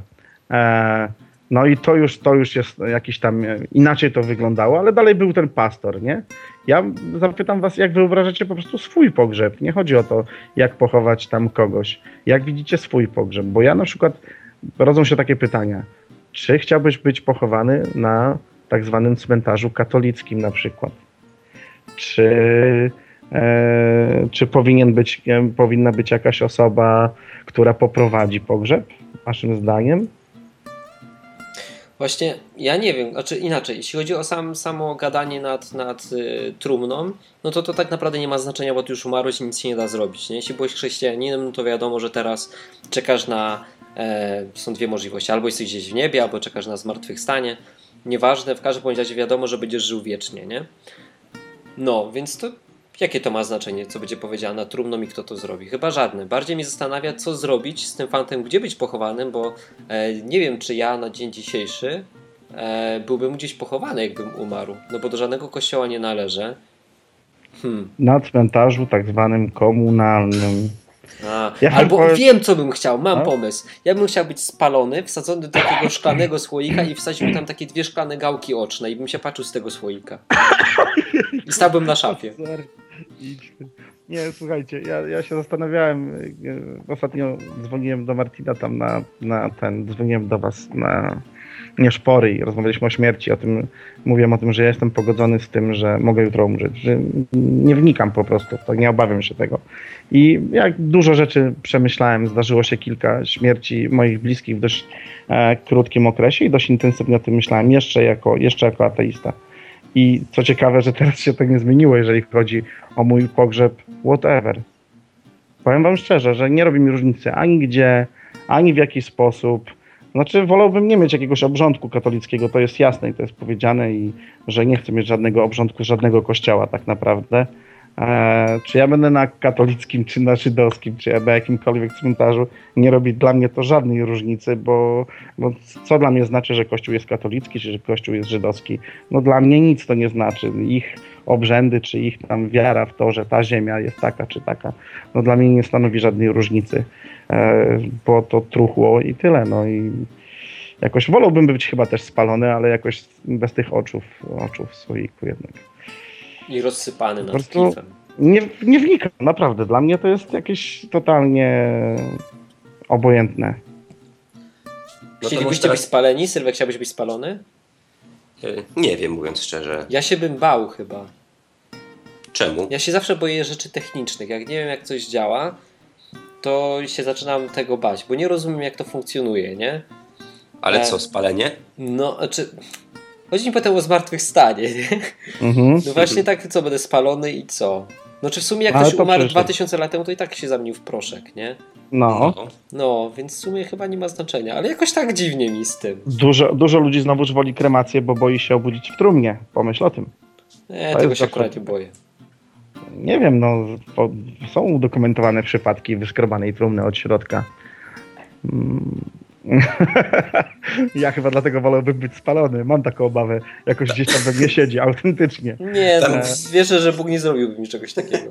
No i to już jest jakiś tam, inaczej to wyglądało, ale dalej był ten pastor, nie? Ja zapytam was, jak wyobrażacie po prostu swój pogrzeb. Nie chodzi o to, jak pochować tam kogoś. Jak widzicie swój pogrzeb? Bo ja na przykład, rodzą się takie pytania. Czy chciałbyś być pochowany na tak zwanym cmentarzu katolickim na przykład? Czy powinna być jakaś osoba, która poprowadzi pogrzeb, waszym zdaniem? Właśnie ja nie wiem, znaczy inaczej, jeśli chodzi o samo gadanie nad trumną, no to tak naprawdę nie ma znaczenia, bo ty już umarłeś i nic się nie da zrobić. Nie? Jeśli byłeś chrześcijaninem, no to wiadomo, że teraz czekasz na, są dwie możliwości, albo jesteś gdzieś w niebie, albo czekasz na zmartwychwstanie. Nieważne, w każdym razie wiadomo, że będziesz żył wiecznie, nie? No, więc to jakie to ma znaczenie, co będzie powiedziane nad trumną i kto to zrobi? Chyba żadne. Bardziej mnie zastanawia, co zrobić z tym fantem, gdzie być pochowanym, bo nie wiem, czy ja na dzień dzisiejszy byłbym gdzieś pochowany, jakbym umarł. No bo do żadnego kościoła nie należę. Na cmentarzu tak zwanym komunalnym. Wiem, co bym chciał, pomysł. Ja bym chciał być spalony, wsadzony do takiego szklanego słoika i wsadził tam takie dwie szklane gałki oczne i bym się patrzył z tego słoika. I stałbym na szafie. Nie, słuchajcie, ja się zastanawiałem, ostatnio dzwoniłem do Martina tam dzwoniłem do was na Nieszpory i rozmawialiśmy o śmierci, o tym, mówiłem o tym, że ja jestem pogodzony z tym, że mogę jutro umrzeć, że nie wnikam po prostu, tak nie obawiam się tego. I jak dużo rzeczy przemyślałem, zdarzyło się kilka śmierci moich bliskich w dość krótkim okresie i dość intensywnie o tym myślałem, jeszcze jako ateista. I co ciekawe, że teraz się tak nie zmieniło, jeżeli chodzi o mój pogrzeb, whatever. Powiem wam szczerze, że nie robi mi różnicy ani gdzie, ani w jaki sposób. Znaczy, wolałbym nie mieć jakiegoś obrządku katolickiego, to jest jasne i to jest powiedziane, i że nie chcę mieć żadnego obrządku, żadnego kościoła tak naprawdę. Czy ja będę na katolickim, czy na żydowskim, czy na jakimkolwiek cmentarzu, nie robi dla mnie to żadnej różnicy, bo co dla mnie znaczy, że kościół jest katolicki, czy że kościół jest żydowski? No dla mnie nic to nie znaczy. Ich obrzędy, czy ich tam wiara w to, że ta ziemia jest taka, czy taka, no dla mnie nie stanowi żadnej różnicy, bo to truchło i tyle. No i jakoś wolałbym być chyba też spalony, ale jakoś bez tych oczu w słoiku jednak. I rozsypany nad klifem. Nie wnikam, naprawdę. Dla mnie to jest jakieś totalnie obojętne. No chcielibyście być spaleni? Sylwek, chciałbyś być spalony? Nie wiem, mówiąc szczerze. Ja się bym bał chyba. Czemu? Ja się zawsze boję rzeczy technicznych. Jak nie wiem, jak coś działa, to się zaczynam tego bać, bo nie rozumiem, jak to funkcjonuje, nie? Ale co, spalenie? No, znaczy... Chodzi mi potem o zmartwychwstanie, nie? No właśnie tak, co, będę spalony i co? No czy w sumie jak ktoś umarł 2000 lat temu, to i tak się zamienił w proszek, nie? No, więc w sumie chyba nie ma znaczenia, ale jakoś tak dziwnie mi z tym. Dużo ludzi znowuż woli kremację, bo boi się obudzić w trumnie. Pomyśl o tym. Tego się akurat nie boję. Nie wiem, no są udokumentowane przypadki wyszkrobanej trumny od środka. Ja chyba dlatego wolałbym być spalony. Mam taką obawę. Jakoś gdzieś tam we mnie siedzi, autentycznie. Nie, no, wierzę, że Bóg nie zrobiłby mi czegoś takiego.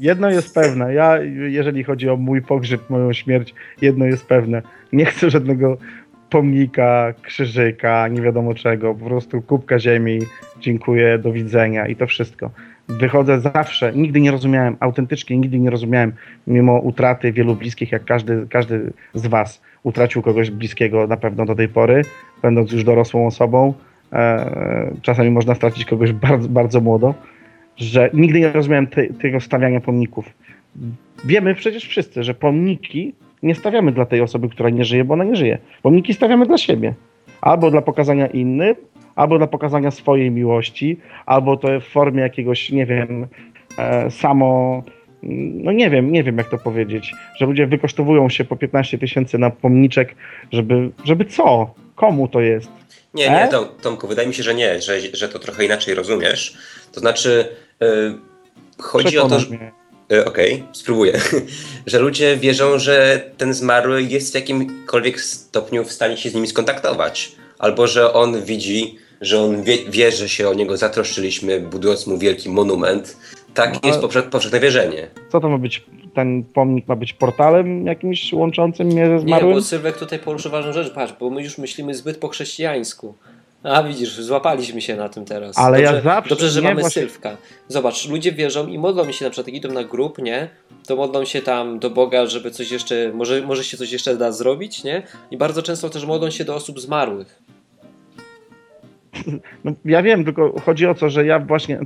Jedno jest pewne. Ja, jeżeli chodzi o mój pogrzeb, moją śmierć, jedno jest pewne. Nie chcę żadnego pomnika, krzyżyka, nie wiadomo czego. Po prostu kubka ziemi, dziękuję, do widzenia i to wszystko. Wychodzę zawsze, nigdy nie rozumiałem, mimo utraty wielu bliskich, jak każdy z was utracił kogoś bliskiego na pewno do tej pory, będąc już dorosłą osobą, czasami można stracić kogoś bardzo, bardzo młodo, że nigdy nie rozumiałem tego stawiania pomników. Wiemy przecież wszyscy, że pomniki nie stawiamy dla tej osoby, która nie żyje, bo ona nie żyje. Pomniki stawiamy dla siebie, albo dla pokazania innym, albo dla pokazania swojej miłości, albo to w formie jakiegoś, nie wiem, nie wiem jak to powiedzieć, że ludzie wykosztowują się po 15 000 na pomniczek, żeby co? Komu to jest? Nie, Tomku, wydaje mi się, że nie, że to trochę inaczej rozumiesz. To znaczy, chodzi o to, że... Okej, spróbuję. Że ludzie wierzą, że ten zmarły jest w jakimkolwiek stopniu w stanie się z nimi skontaktować. Albo że on widzi, że on wie, że się o niego zatroszczyliśmy, budując mu wielki monument. Tak jest powszechne wierzenie. Co to ma być? Ten pomnik ma być portalem jakimś łączącym mnie ze zmarłym? Nie, bo Sylwek tutaj poruszył ważną rzecz, patrz, bo my już myślimy zbyt po chrześcijańsku. A widzisz, złapaliśmy się na tym teraz. Ale dobrze, ja zawsze... Dobrze, że mamy właśnie... Sylwka. Zobacz, ludzie wierzą i modlą się, na przykład jak idą na grób, nie? To modlą się tam do Boga, żeby coś jeszcze... Może się coś jeszcze da zrobić, nie? I bardzo często też modlą się do osób zmarłych. No, ja wiem, tylko chodzi o to, że ja właśnie...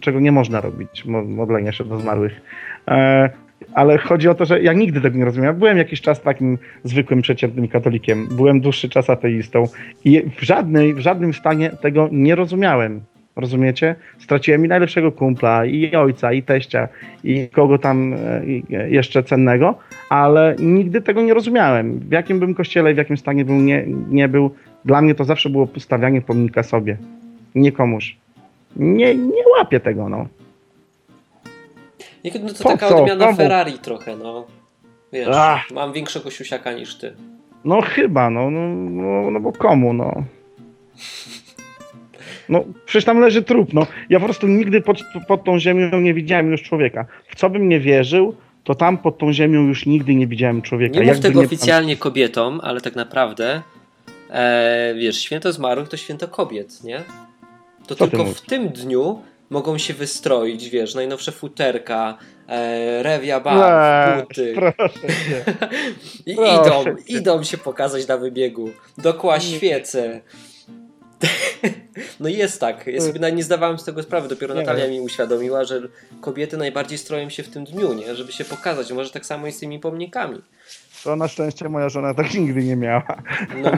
czego nie można robić, modlenia się do zmarłych. Ale chodzi o to, że ja nigdy tego nie rozumiałem. Ja byłem jakiś czas takim zwykłym, przeciętnym katolikiem. Byłem dłuższy czas ateistą i w żadnym stanie tego nie rozumiałem. Rozumiecie? Straciłem i najlepszego kumpla, i ojca, i teścia, i kogo tam jeszcze cennego, ale nigdy tego nie rozumiałem. W jakim bym kościele i w jakim stanie bym nie był, dla mnie to zawsze było stawianie pomnika sobie, nie komuś. Nie łapię tego, no. No to po taka co? Odmiana komu? Ferrari trochę, no. Wiesz, mam większego siusiaka niż ty. No chyba, no bo komu, no. No przecież tam leży trup, no. Ja po prostu nigdy pod tą ziemią nie widziałem już człowieka. W co bym nie wierzył, to tam pod tą ziemią już nigdy nie widziałem człowieka. Nie mów tego oficjalnie kobietom, ale tak naprawdę wiesz, święto zmarłych to święto kobiet, nie? To co tylko w tym dniu mogą się wystroić, wiesz, najnowsze futerka, rewia barw, buty. Proszę cię. I idą się pokazać na wybiegu. Dokła świecę. No jest tak. Ja sobie nie zdawałem z tego sprawy. Dopiero Natalia mi uświadomiła, że kobiety najbardziej stroją się w tym dniu, nie? Żeby się pokazać. Może tak samo i z tymi pomnikami. To na szczęście moja żona tak nigdy nie miała. No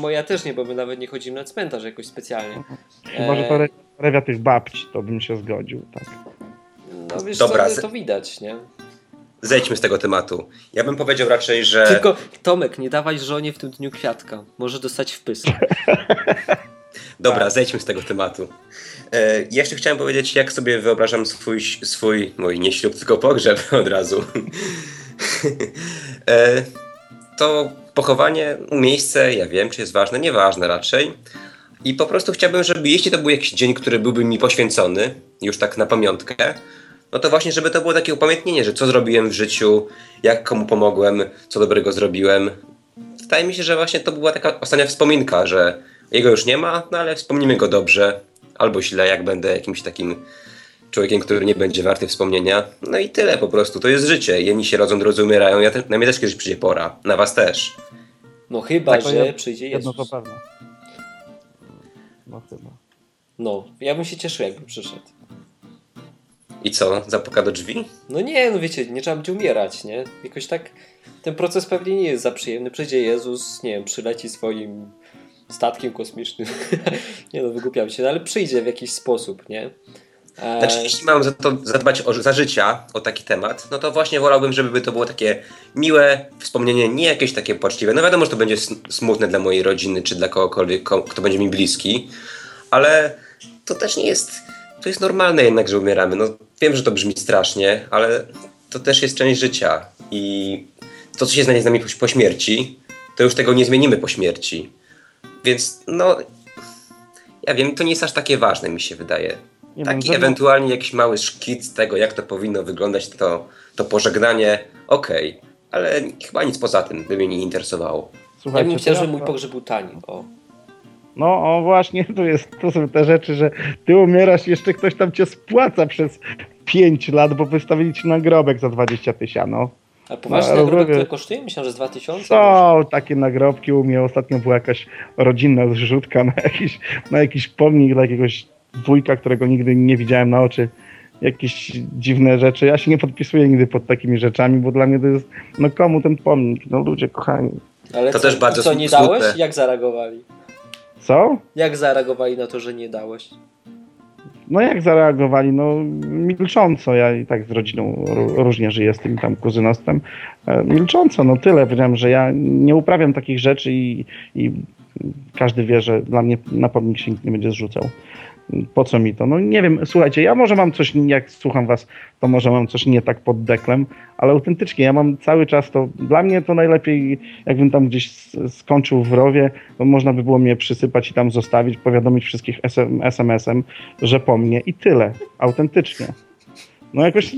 moja też nie, bo my nawet nie chodzimy na cmentarz jakoś specjalnie. Chyba, że to rewia tych babci, to bym się zgodził. Tak. No wiesz, dobra, co, to widać, nie? Zejdźmy z tego tematu. Ja bym powiedział raczej, że... Tylko Tomek, nie dawaj żonie w tym dniu kwiatka. Może dostać wpysk. Dobra, zejdźmy z tego tematu. Jeszcze chciałem powiedzieć, jak sobie wyobrażam mój nie ślub, tylko pogrzeb od razu. To pochowanie, miejsce, ja wiem, czy jest ważne, nieważne raczej. I po prostu chciałbym, żeby jeśli to był jakiś dzień, który byłby mi poświęcony, już tak na pamiątkę, no to właśnie, żeby to było takie upamiętnienie, że co zrobiłem w życiu, jak komu pomogłem, co dobrego zrobiłem. Wydaje mi się, że właśnie to była taka ostatnia wspominka, że jego już nie ma, no ale wspomnimy go dobrze albo źle, jak będę jakimś takim człowiekiem, który nie będzie warty wspomnienia. No i tyle po prostu, to jest życie. Jedni się rodzą, drudzy umierają, na mnie też kiedyś przyjdzie pora, na was też. No chyba, tak, że przyjdzie Jezus. Jedno to pewne. No chyba. No, ja bym się cieszył, jakby przyszedł. I co? Zapuka do drzwi? No nie, no wiecie, nie trzeba będzie umierać, nie? Jakoś tak ten proces pewnie nie jest za przyjemny. Przyjdzie Jezus, nie wiem, przyleci swoim statkiem kosmicznym. Nie no, wygłupiam się, no ale przyjdzie w jakiś sposób, nie? Znaczy, jeśli mam zadbać za życia, o taki temat, no to właśnie wolałbym, żeby to było takie miłe wspomnienie, nie jakieś takie poczciwe. No wiadomo, że to będzie smutne dla mojej rodziny, czy dla kogokolwiek, kto będzie mi bliski, ale to też nie jest... To jest normalne jednak, że umieramy. No, wiem, że to brzmi strasznie, ale to też jest część życia. I to, co się stanie z nami po śmierci, to już tego nie zmienimy po śmierci. Więc, no... Ja wiem, to nie jest aż takie ważne, mi się wydaje. Taki ewentualnie jakiś mały szkic tego, jak to powinno wyglądać, to pożegnanie, okej. Ale chyba nic poza tym by mnie nie interesowało. Słuchajcie, ja bym chciał, żeby mój pogrzeb był tani, bo... No właśnie, to są te rzeczy, że ty umierasz, jeszcze ktoś tam cię spłaca przez 5 lat, bo wystawili ci nagrobek za 20 000, no. A poważny nagrobek tyle kosztuje? Myślałem, że z 2000. Są takie nagrobki u mnie. Ostatnio była jakaś rodzinna zrzutka na jakiś pomnik dla jakiegoś wujka, którego nigdy nie widziałem na oczy. Jakieś dziwne rzeczy. Ja się nie podpisuję nigdy pod takimi rzeczami, bo dla mnie to jest, no komu ten pomnik? No ludzie kochani. Ale to też bardzo smutne. Nie dałeś? Jak zareagowali? Co? Jak zareagowali na to, że nie dałeś? No jak zareagowali? No milcząco. Ja i tak z rodziną różnie żyję z tym tam kuzynostwem. Milcząco, no tyle. Powiedziałem, że ja nie uprawiam takich rzeczy i każdy wie, że dla mnie na pomnik się nikt nie będzie zrzucał. Po co mi to? No nie wiem, słuchajcie, ja może mam coś, jak słucham was, to może mam coś nie tak pod deklem, ale autentycznie, ja mam cały czas to, dla mnie to najlepiej, jakbym tam gdzieś skończył w rowie, to można by było mnie przysypać i tam zostawić, powiadomić wszystkich SMS-em, że po mnie i tyle, autentycznie. No jakoś,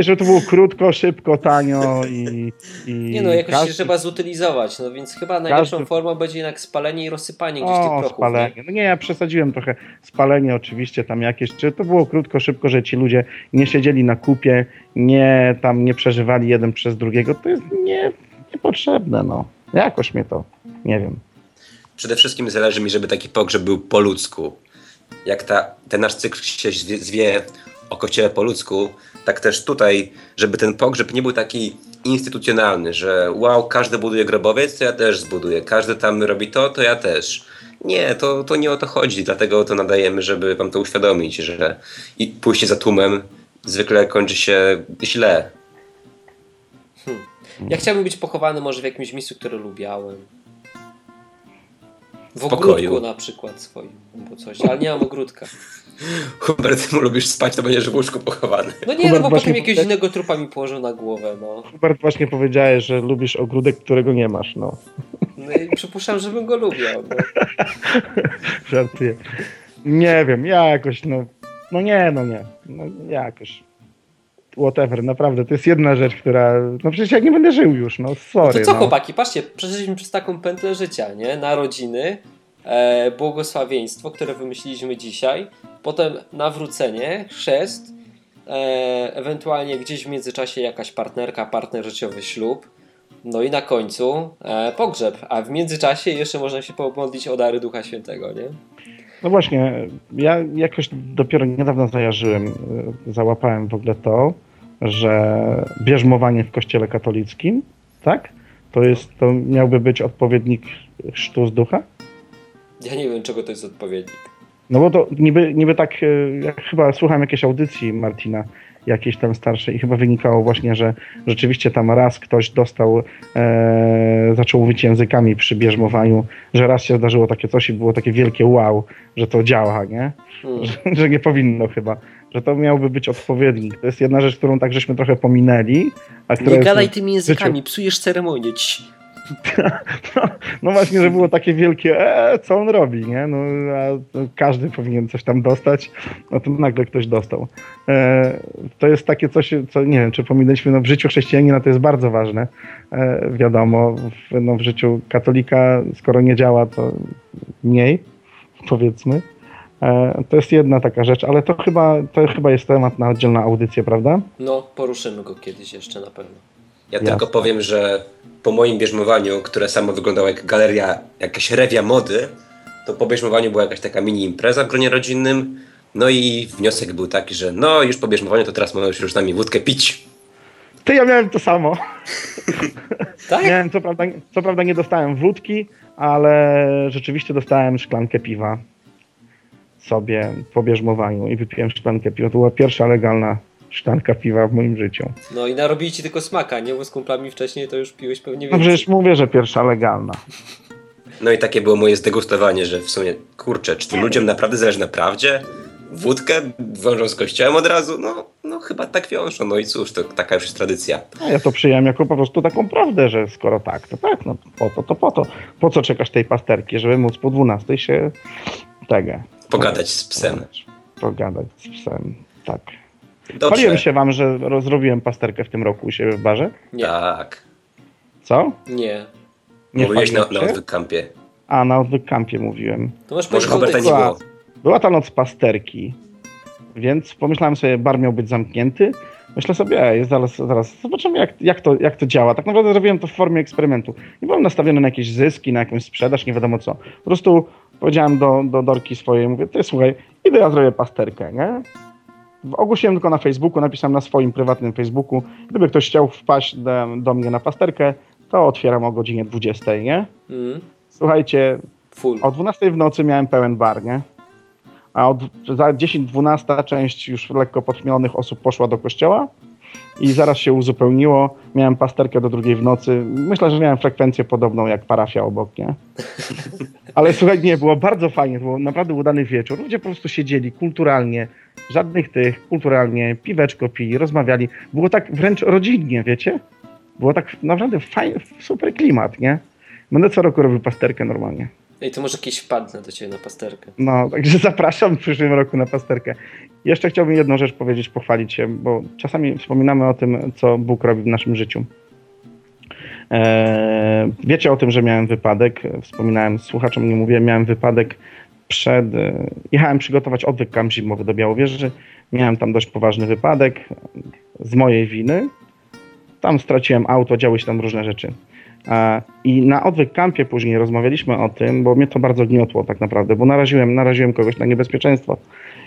żeby to było krótko, szybko, tanio i nie no, jakoś się trzeba zutylizować, no więc chyba najlepszą formą będzie jednak spalenie i rozsypanie gdzieś tych prochów. Spalenie. Nie? No nie, ja przesadziłem trochę. Spalenie oczywiście tam jakieś, czy to było krótko, szybko, że ci ludzie nie siedzieli na kupie, nie przeżywali jeden przez drugiego, to jest niepotrzebne, no. Jakoś mnie to, nie wiem. Przede wszystkim zależy mi, żeby taki pogrzeb był po ludzku. Jak ten nasz cykl się zwie O kościele po ludzku, tak też tutaj, żeby ten pogrzeb nie był taki instytucjonalny, że wow, każdy buduje grobowiec, to ja też zbuduję, każdy tam robi to, to ja też. Nie, to nie o to chodzi, dlatego to nadajemy, żeby wam to uświadomić, że pójście za tłumem zwykle kończy się źle. Ja chciałbym być pochowany może w jakimś miejscu, które lubiałem. W ogródku na przykład swoim, bo coś, ale nie mam ogródka. Hubert, ty mu lubisz spać, to będziesz w łóżku pochowany. No nie, Hubert, bo potem jakiegoś innego trupa mi położył na głowę, no. Hubert, właśnie powiedziałeś, że lubisz ogródek, którego nie masz, no. No i przypuszczam, żebym go lubiał, no. Żartuję. Nie wiem, ja jakoś, jakoś. Whatever, naprawdę, to jest jedna rzecz, która... No przecież ja nie będę żył już, no sorry. No to co chłopaki, patrzcie, przeszliśmy przez taką pętlę życia, nie? Narodziny, błogosławieństwo, które wymyśliliśmy dzisiaj, potem nawrócenie, chrzest, ewentualnie gdzieś w międzyczasie jakaś partnerka, partner życiowy, ślub, no i na końcu pogrzeb, a w międzyczasie jeszcze można się pomodlić o dary Ducha Świętego, nie? No właśnie, ja jakoś dopiero niedawno załapałem w ogóle to, że bierzmowanie w kościele katolickim, tak? To miałby być odpowiednik chrztu z ducha? Ja nie wiem, czego to jest odpowiednik. No bo to niby tak, jak chyba słucham jakiejś audycji Martina, jakiejś tam starszej i chyba wynikało właśnie, że rzeczywiście tam raz ktoś dostał, zaczął mówić językami przy bierzmowaniu, że raz się zdarzyło takie coś i było takie wielkie wow, że to działa, nie? Że nie powinno chyba. Że to miałby być odpowiednik. To jest jedna rzecz, którą tak żeśmy trochę pominęli. Nie gadaj tymi językami, psujesz ceremonię ci. No właśnie, że było takie wielkie, co on robi, nie? No, a każdy powinien coś tam dostać, no to nagle ktoś dostał. To jest takie coś, co nie wiem, czy pominęliśmy, no w życiu chrześcijanina to jest bardzo ważne, wiadomo, w życiu katolika, skoro nie działa, to mniej, powiedzmy. To jest jedna taka rzecz, ale to chyba jest temat na oddzielną audycję, prawda? No, poruszymy go kiedyś jeszcze na pewno. Ja tylko powiem, że po moim bierzmowaniu, które samo wyglądało jak galeria, jakaś rewia mody, to po bierzmowaniu była jakaś taka mini impreza w gronie rodzinnym, no i wniosek był taki, że no już po bierzmowaniu to teraz możesz już z nami wódkę pić. Ty, ja miałem to samo. Tak? Miałem, co prawda nie dostałem wódki, ale rzeczywiście dostałem szklankę piwa sobie po bierzmowaniu i wypiłem szklankę piwa. To była pierwsza legalna szklanka piwa w moim życiu. No i narobili ci tylko smaka, nie? Bo z kumplami wcześniej to już piłeś pewnie więcej. No przecież mówię, że pierwsza legalna. No i takie było moje zdegustowanie, że w sumie, kurczę, czy tym ludziom naprawdę zależy na prawdzie? Wódkę wiążą z kościołem od razu? No chyba tak wiążą. No i cóż, to taka już jest tradycja. No, ja to przyjąłem jako po prostu taką prawdę, że skoro tak, to tak, no po to. Po co czekasz tej pasterki, żeby móc po 12 się pogadać z psem. Tak. Chwaliłem się wam, że zrobiłem pasterkę w tym roku u siebie w barze? Nie. Tak. Co? Nie. Nie mówiłeś na Odwykampie. A, na Odwykampie mówiłem. To może Huberta nie było. Była ta noc pasterki, więc pomyślałem sobie, bar miał być zamknięty. Myślę sobie, zaraz zobaczymy jak to działa. Tak naprawdę zrobiłem to w formie eksperymentu. Nie byłem nastawiony na jakieś zyski, na jakąś sprzedaż, nie wiadomo co. Po prostu powiedziałem do Dorki swojej, mówię, ty słuchaj, idę ja zrobię pasterkę, nie? Ogłosiłem tylko na Facebooku, napisałem na swoim prywatnym Facebooku. Gdyby ktoś chciał wpaść do mnie na pasterkę, to otwieram o godzinie 20, nie? Słuchajcie, full. O 12 w nocy miałem pełen bar, nie? A za 10-12 część już lekko podśmielonych osób poszła do kościoła i zaraz się uzupełniło. Miałem pasterkę do 2 w nocy. Myślę, że miałem frekwencję podobną jak parafia obok, nie? Ale słuchaj, nie, było bardzo fajnie, to był naprawdę udany wieczór. Ludzie po prostu siedzieli kulturalnie, kulturalnie, piweczko pili, rozmawiali. Było tak wręcz rodzinnie, wiecie? Było tak naprawdę fajny, super klimat, nie? Będę co roku robił pasterkę normalnie. Ej, to może kiedyś wpadnę do ciebie na pasterkę. No, także zapraszam w przyszłym roku na pasterkę. Jeszcze chciałbym jedną rzecz powiedzieć, pochwalić się, bo czasami wspominamy o tym, co Bóg robi w naszym życiu. Wiecie o tym, że miałem wypadek, wspominałem słuchaczom, nie mówię, miałem wypadek jechałem przygotować Odwykamp zimowy do Białowieży, miałem tam dość poważny wypadek z mojej winy, tam straciłem auto, działy się tam różne rzeczy. I na Odwykampie później rozmawialiśmy o tym, bo mnie to bardzo gniotło tak naprawdę, bo naraziłem kogoś na niebezpieczeństwo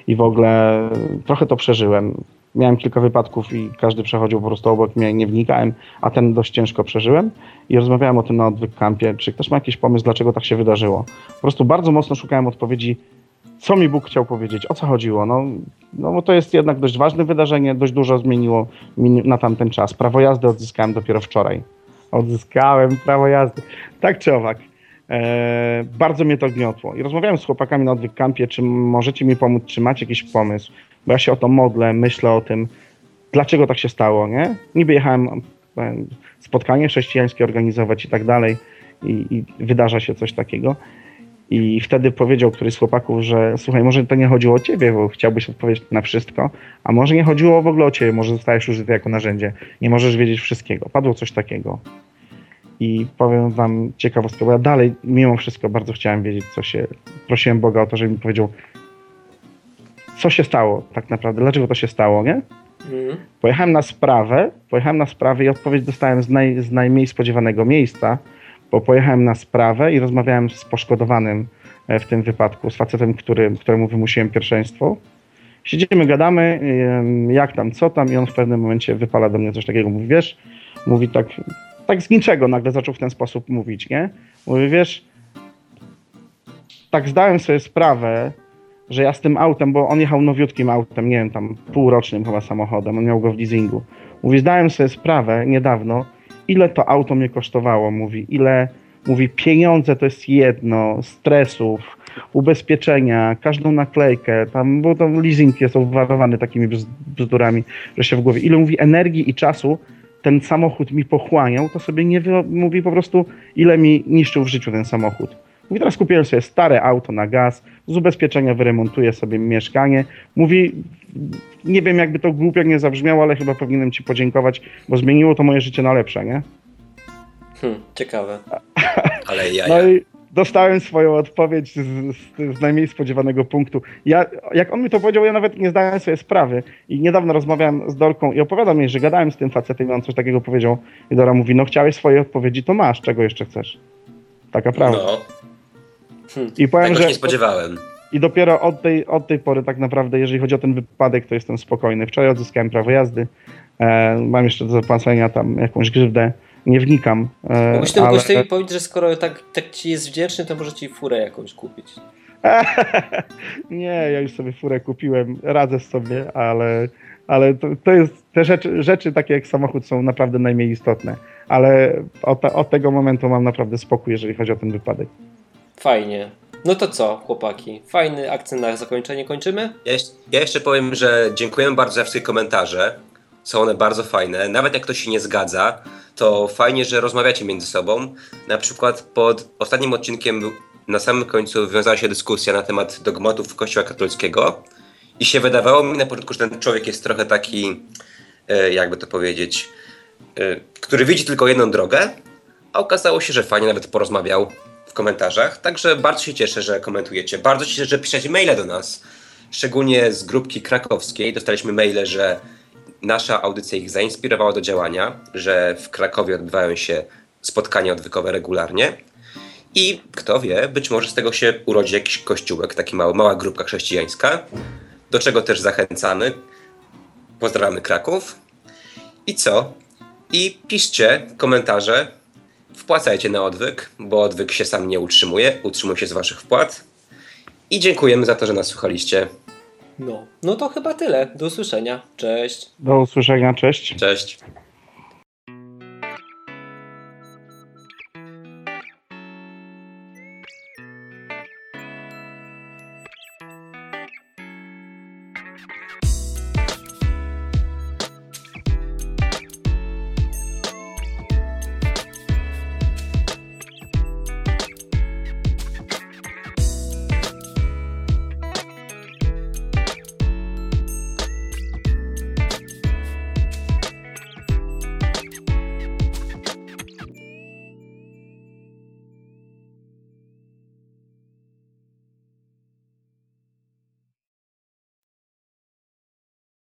i w ogóle trochę to przeżyłem. Miałem kilka wypadków i każdy przechodził po prostu obok mnie i nie wnikałem, a ten dość ciężko przeżyłem i rozmawiałem o tym na Odwykampie, czy ktoś ma jakiś pomysł, dlaczego tak się wydarzyło. Po prostu bardzo mocno szukałem odpowiedzi, co mi Bóg chciał powiedzieć, o co chodziło. No bo to jest jednak dość ważne wydarzenie, dość dużo zmieniło mi na tamten czas. Prawo jazdy odzyskałem dopiero wczoraj. Odzyskałem prawo jazdy. Tak czy owak. Bardzo mnie to gniotło. I rozmawiałem z chłopakami na Odwykampie, czy możecie mi pomóc, czy macie jakiś pomysł. Bo ja się o to modlę, myślę o tym, dlaczego tak się stało, nie? Niby jechałem spotkanie chrześcijańskie organizować i tak dalej i wydarza się coś takiego. I wtedy powiedział któryś z chłopaków, że słuchaj, może to nie chodziło o ciebie, bo chciałbyś odpowiedzieć na wszystko, a może nie chodziło w ogóle o ciebie, może zostałeś użyty jako narzędzie, nie możesz wiedzieć wszystkiego. Padło coś takiego. I powiem wam ciekawostkę, bo ja dalej mimo wszystko bardzo chciałem wiedzieć, co się... Prosiłem Boga o to, żeby mi powiedział, co się stało tak naprawdę, dlaczego to się stało, nie? Mm. Pojechałem na sprawę i odpowiedź dostałem z najmniej spodziewanego miejsca, bo pojechałem na sprawę i rozmawiałem z poszkodowanym w tym wypadku, z facetem, któremu wymusiłem pierwszeństwo. Siedzimy, gadamy, jak tam, co tam i on w pewnym momencie wypala do mnie coś takiego. Mówi, wiesz, mówi tak z niczego nagle zaczął w ten sposób mówić, nie? Mówi, wiesz, tak zdałem sobie sprawę, że ja z tym autem, bo on jechał nowiutkim autem, nie wiem, tam półrocznym chyba samochodem, on miał go w leasingu. Mówi, zdałem sobie sprawę niedawno, ile to auto mnie kosztowało, mówi, pieniądze to jest jedno, stresów, ubezpieczenia, każdą naklejkę, tam, bo tam leasing jest obwarowany takimi bzdurami, że się w głowie, ile mówi energii i czasu ten samochód mi pochłaniał, to sobie nie mówi po prostu, ile mi niszczył w życiu ten samochód. Mówi, teraz kupiłem sobie stare auto na gaz, z ubezpieczenia wyremontuję sobie mieszkanie. Mówi, nie wiem jakby to głupio nie zabrzmiało, ale chyba powinienem ci podziękować, bo zmieniło to moje życie na lepsze, nie? Ciekawe. Ale ja. No i dostałem swoją odpowiedź z najmniej spodziewanego punktu. Jak on mi to powiedział, ja nawet nie zdałem sobie sprawy. I niedawno rozmawiałem z Dorką i opowiadał mi, że gadałem z tym facetem i on coś takiego powiedział. I Dora mówi, no chciałeś swojej odpowiedzi, to masz, czego jeszcze chcesz? Taka prawda. No. I powiem, tego się nie spodziewałem. I dopiero od tej pory tak naprawdę, jeżeli chodzi o ten wypadek, to jestem spokojny. Wczoraj odzyskałem prawo jazdy, mam jeszcze do zapłacenia tam jakąś grzywdę, nie wnikam. Mógłbyś sobie powiedzieć, że skoro tak ci jest wdzięczny, to może ci furę jakąś kupić. Nie, ja już sobie furę kupiłem, radzę sobie, ale to jest, te rzeczy takie jak samochód są naprawdę najmniej istotne. Ale od tego momentu mam naprawdę spokój, jeżeli chodzi o ten wypadek. Fajnie. No to co, chłopaki? Fajny akcent na zakończenie. Kończymy? Ja jeszcze powiem, że dziękujemy bardzo za wszystkie komentarze. Są one bardzo fajne. Nawet jak ktoś się nie zgadza, to fajnie, że rozmawiacie między sobą. Na przykład pod ostatnim odcinkiem na samym końcu wiązała się dyskusja na temat dogmatów Kościoła katolickiego. I się wydawało mi na początku, że ten człowiek jest trochę taki, jakby to powiedzieć, który widzi tylko jedną drogę, a okazało się, że fajnie nawet porozmawiał w komentarzach. Także bardzo się cieszę, że komentujecie. Bardzo się cieszę, że piszecie maile do nas. Szczególnie z grupki krakowskiej. Dostaliśmy maile, że nasza audycja ich zainspirowała do działania, że w Krakowie odbywają się spotkania odwykowe regularnie. I kto wie, być może z tego się urodzi jakiś kościółek, taki mała grupka chrześcijańska, do czego też zachęcamy. Pozdrawiamy Kraków. I co? I piszcie komentarze, wpłacajcie na odwyk, bo odwyk się sam nie utrzymuje, utrzymuje się z waszych wpłat. I dziękujemy za to, że nas słuchaliście. No to chyba tyle. Do usłyszenia. Cześć. Do usłyszenia. Cześć. Cześć.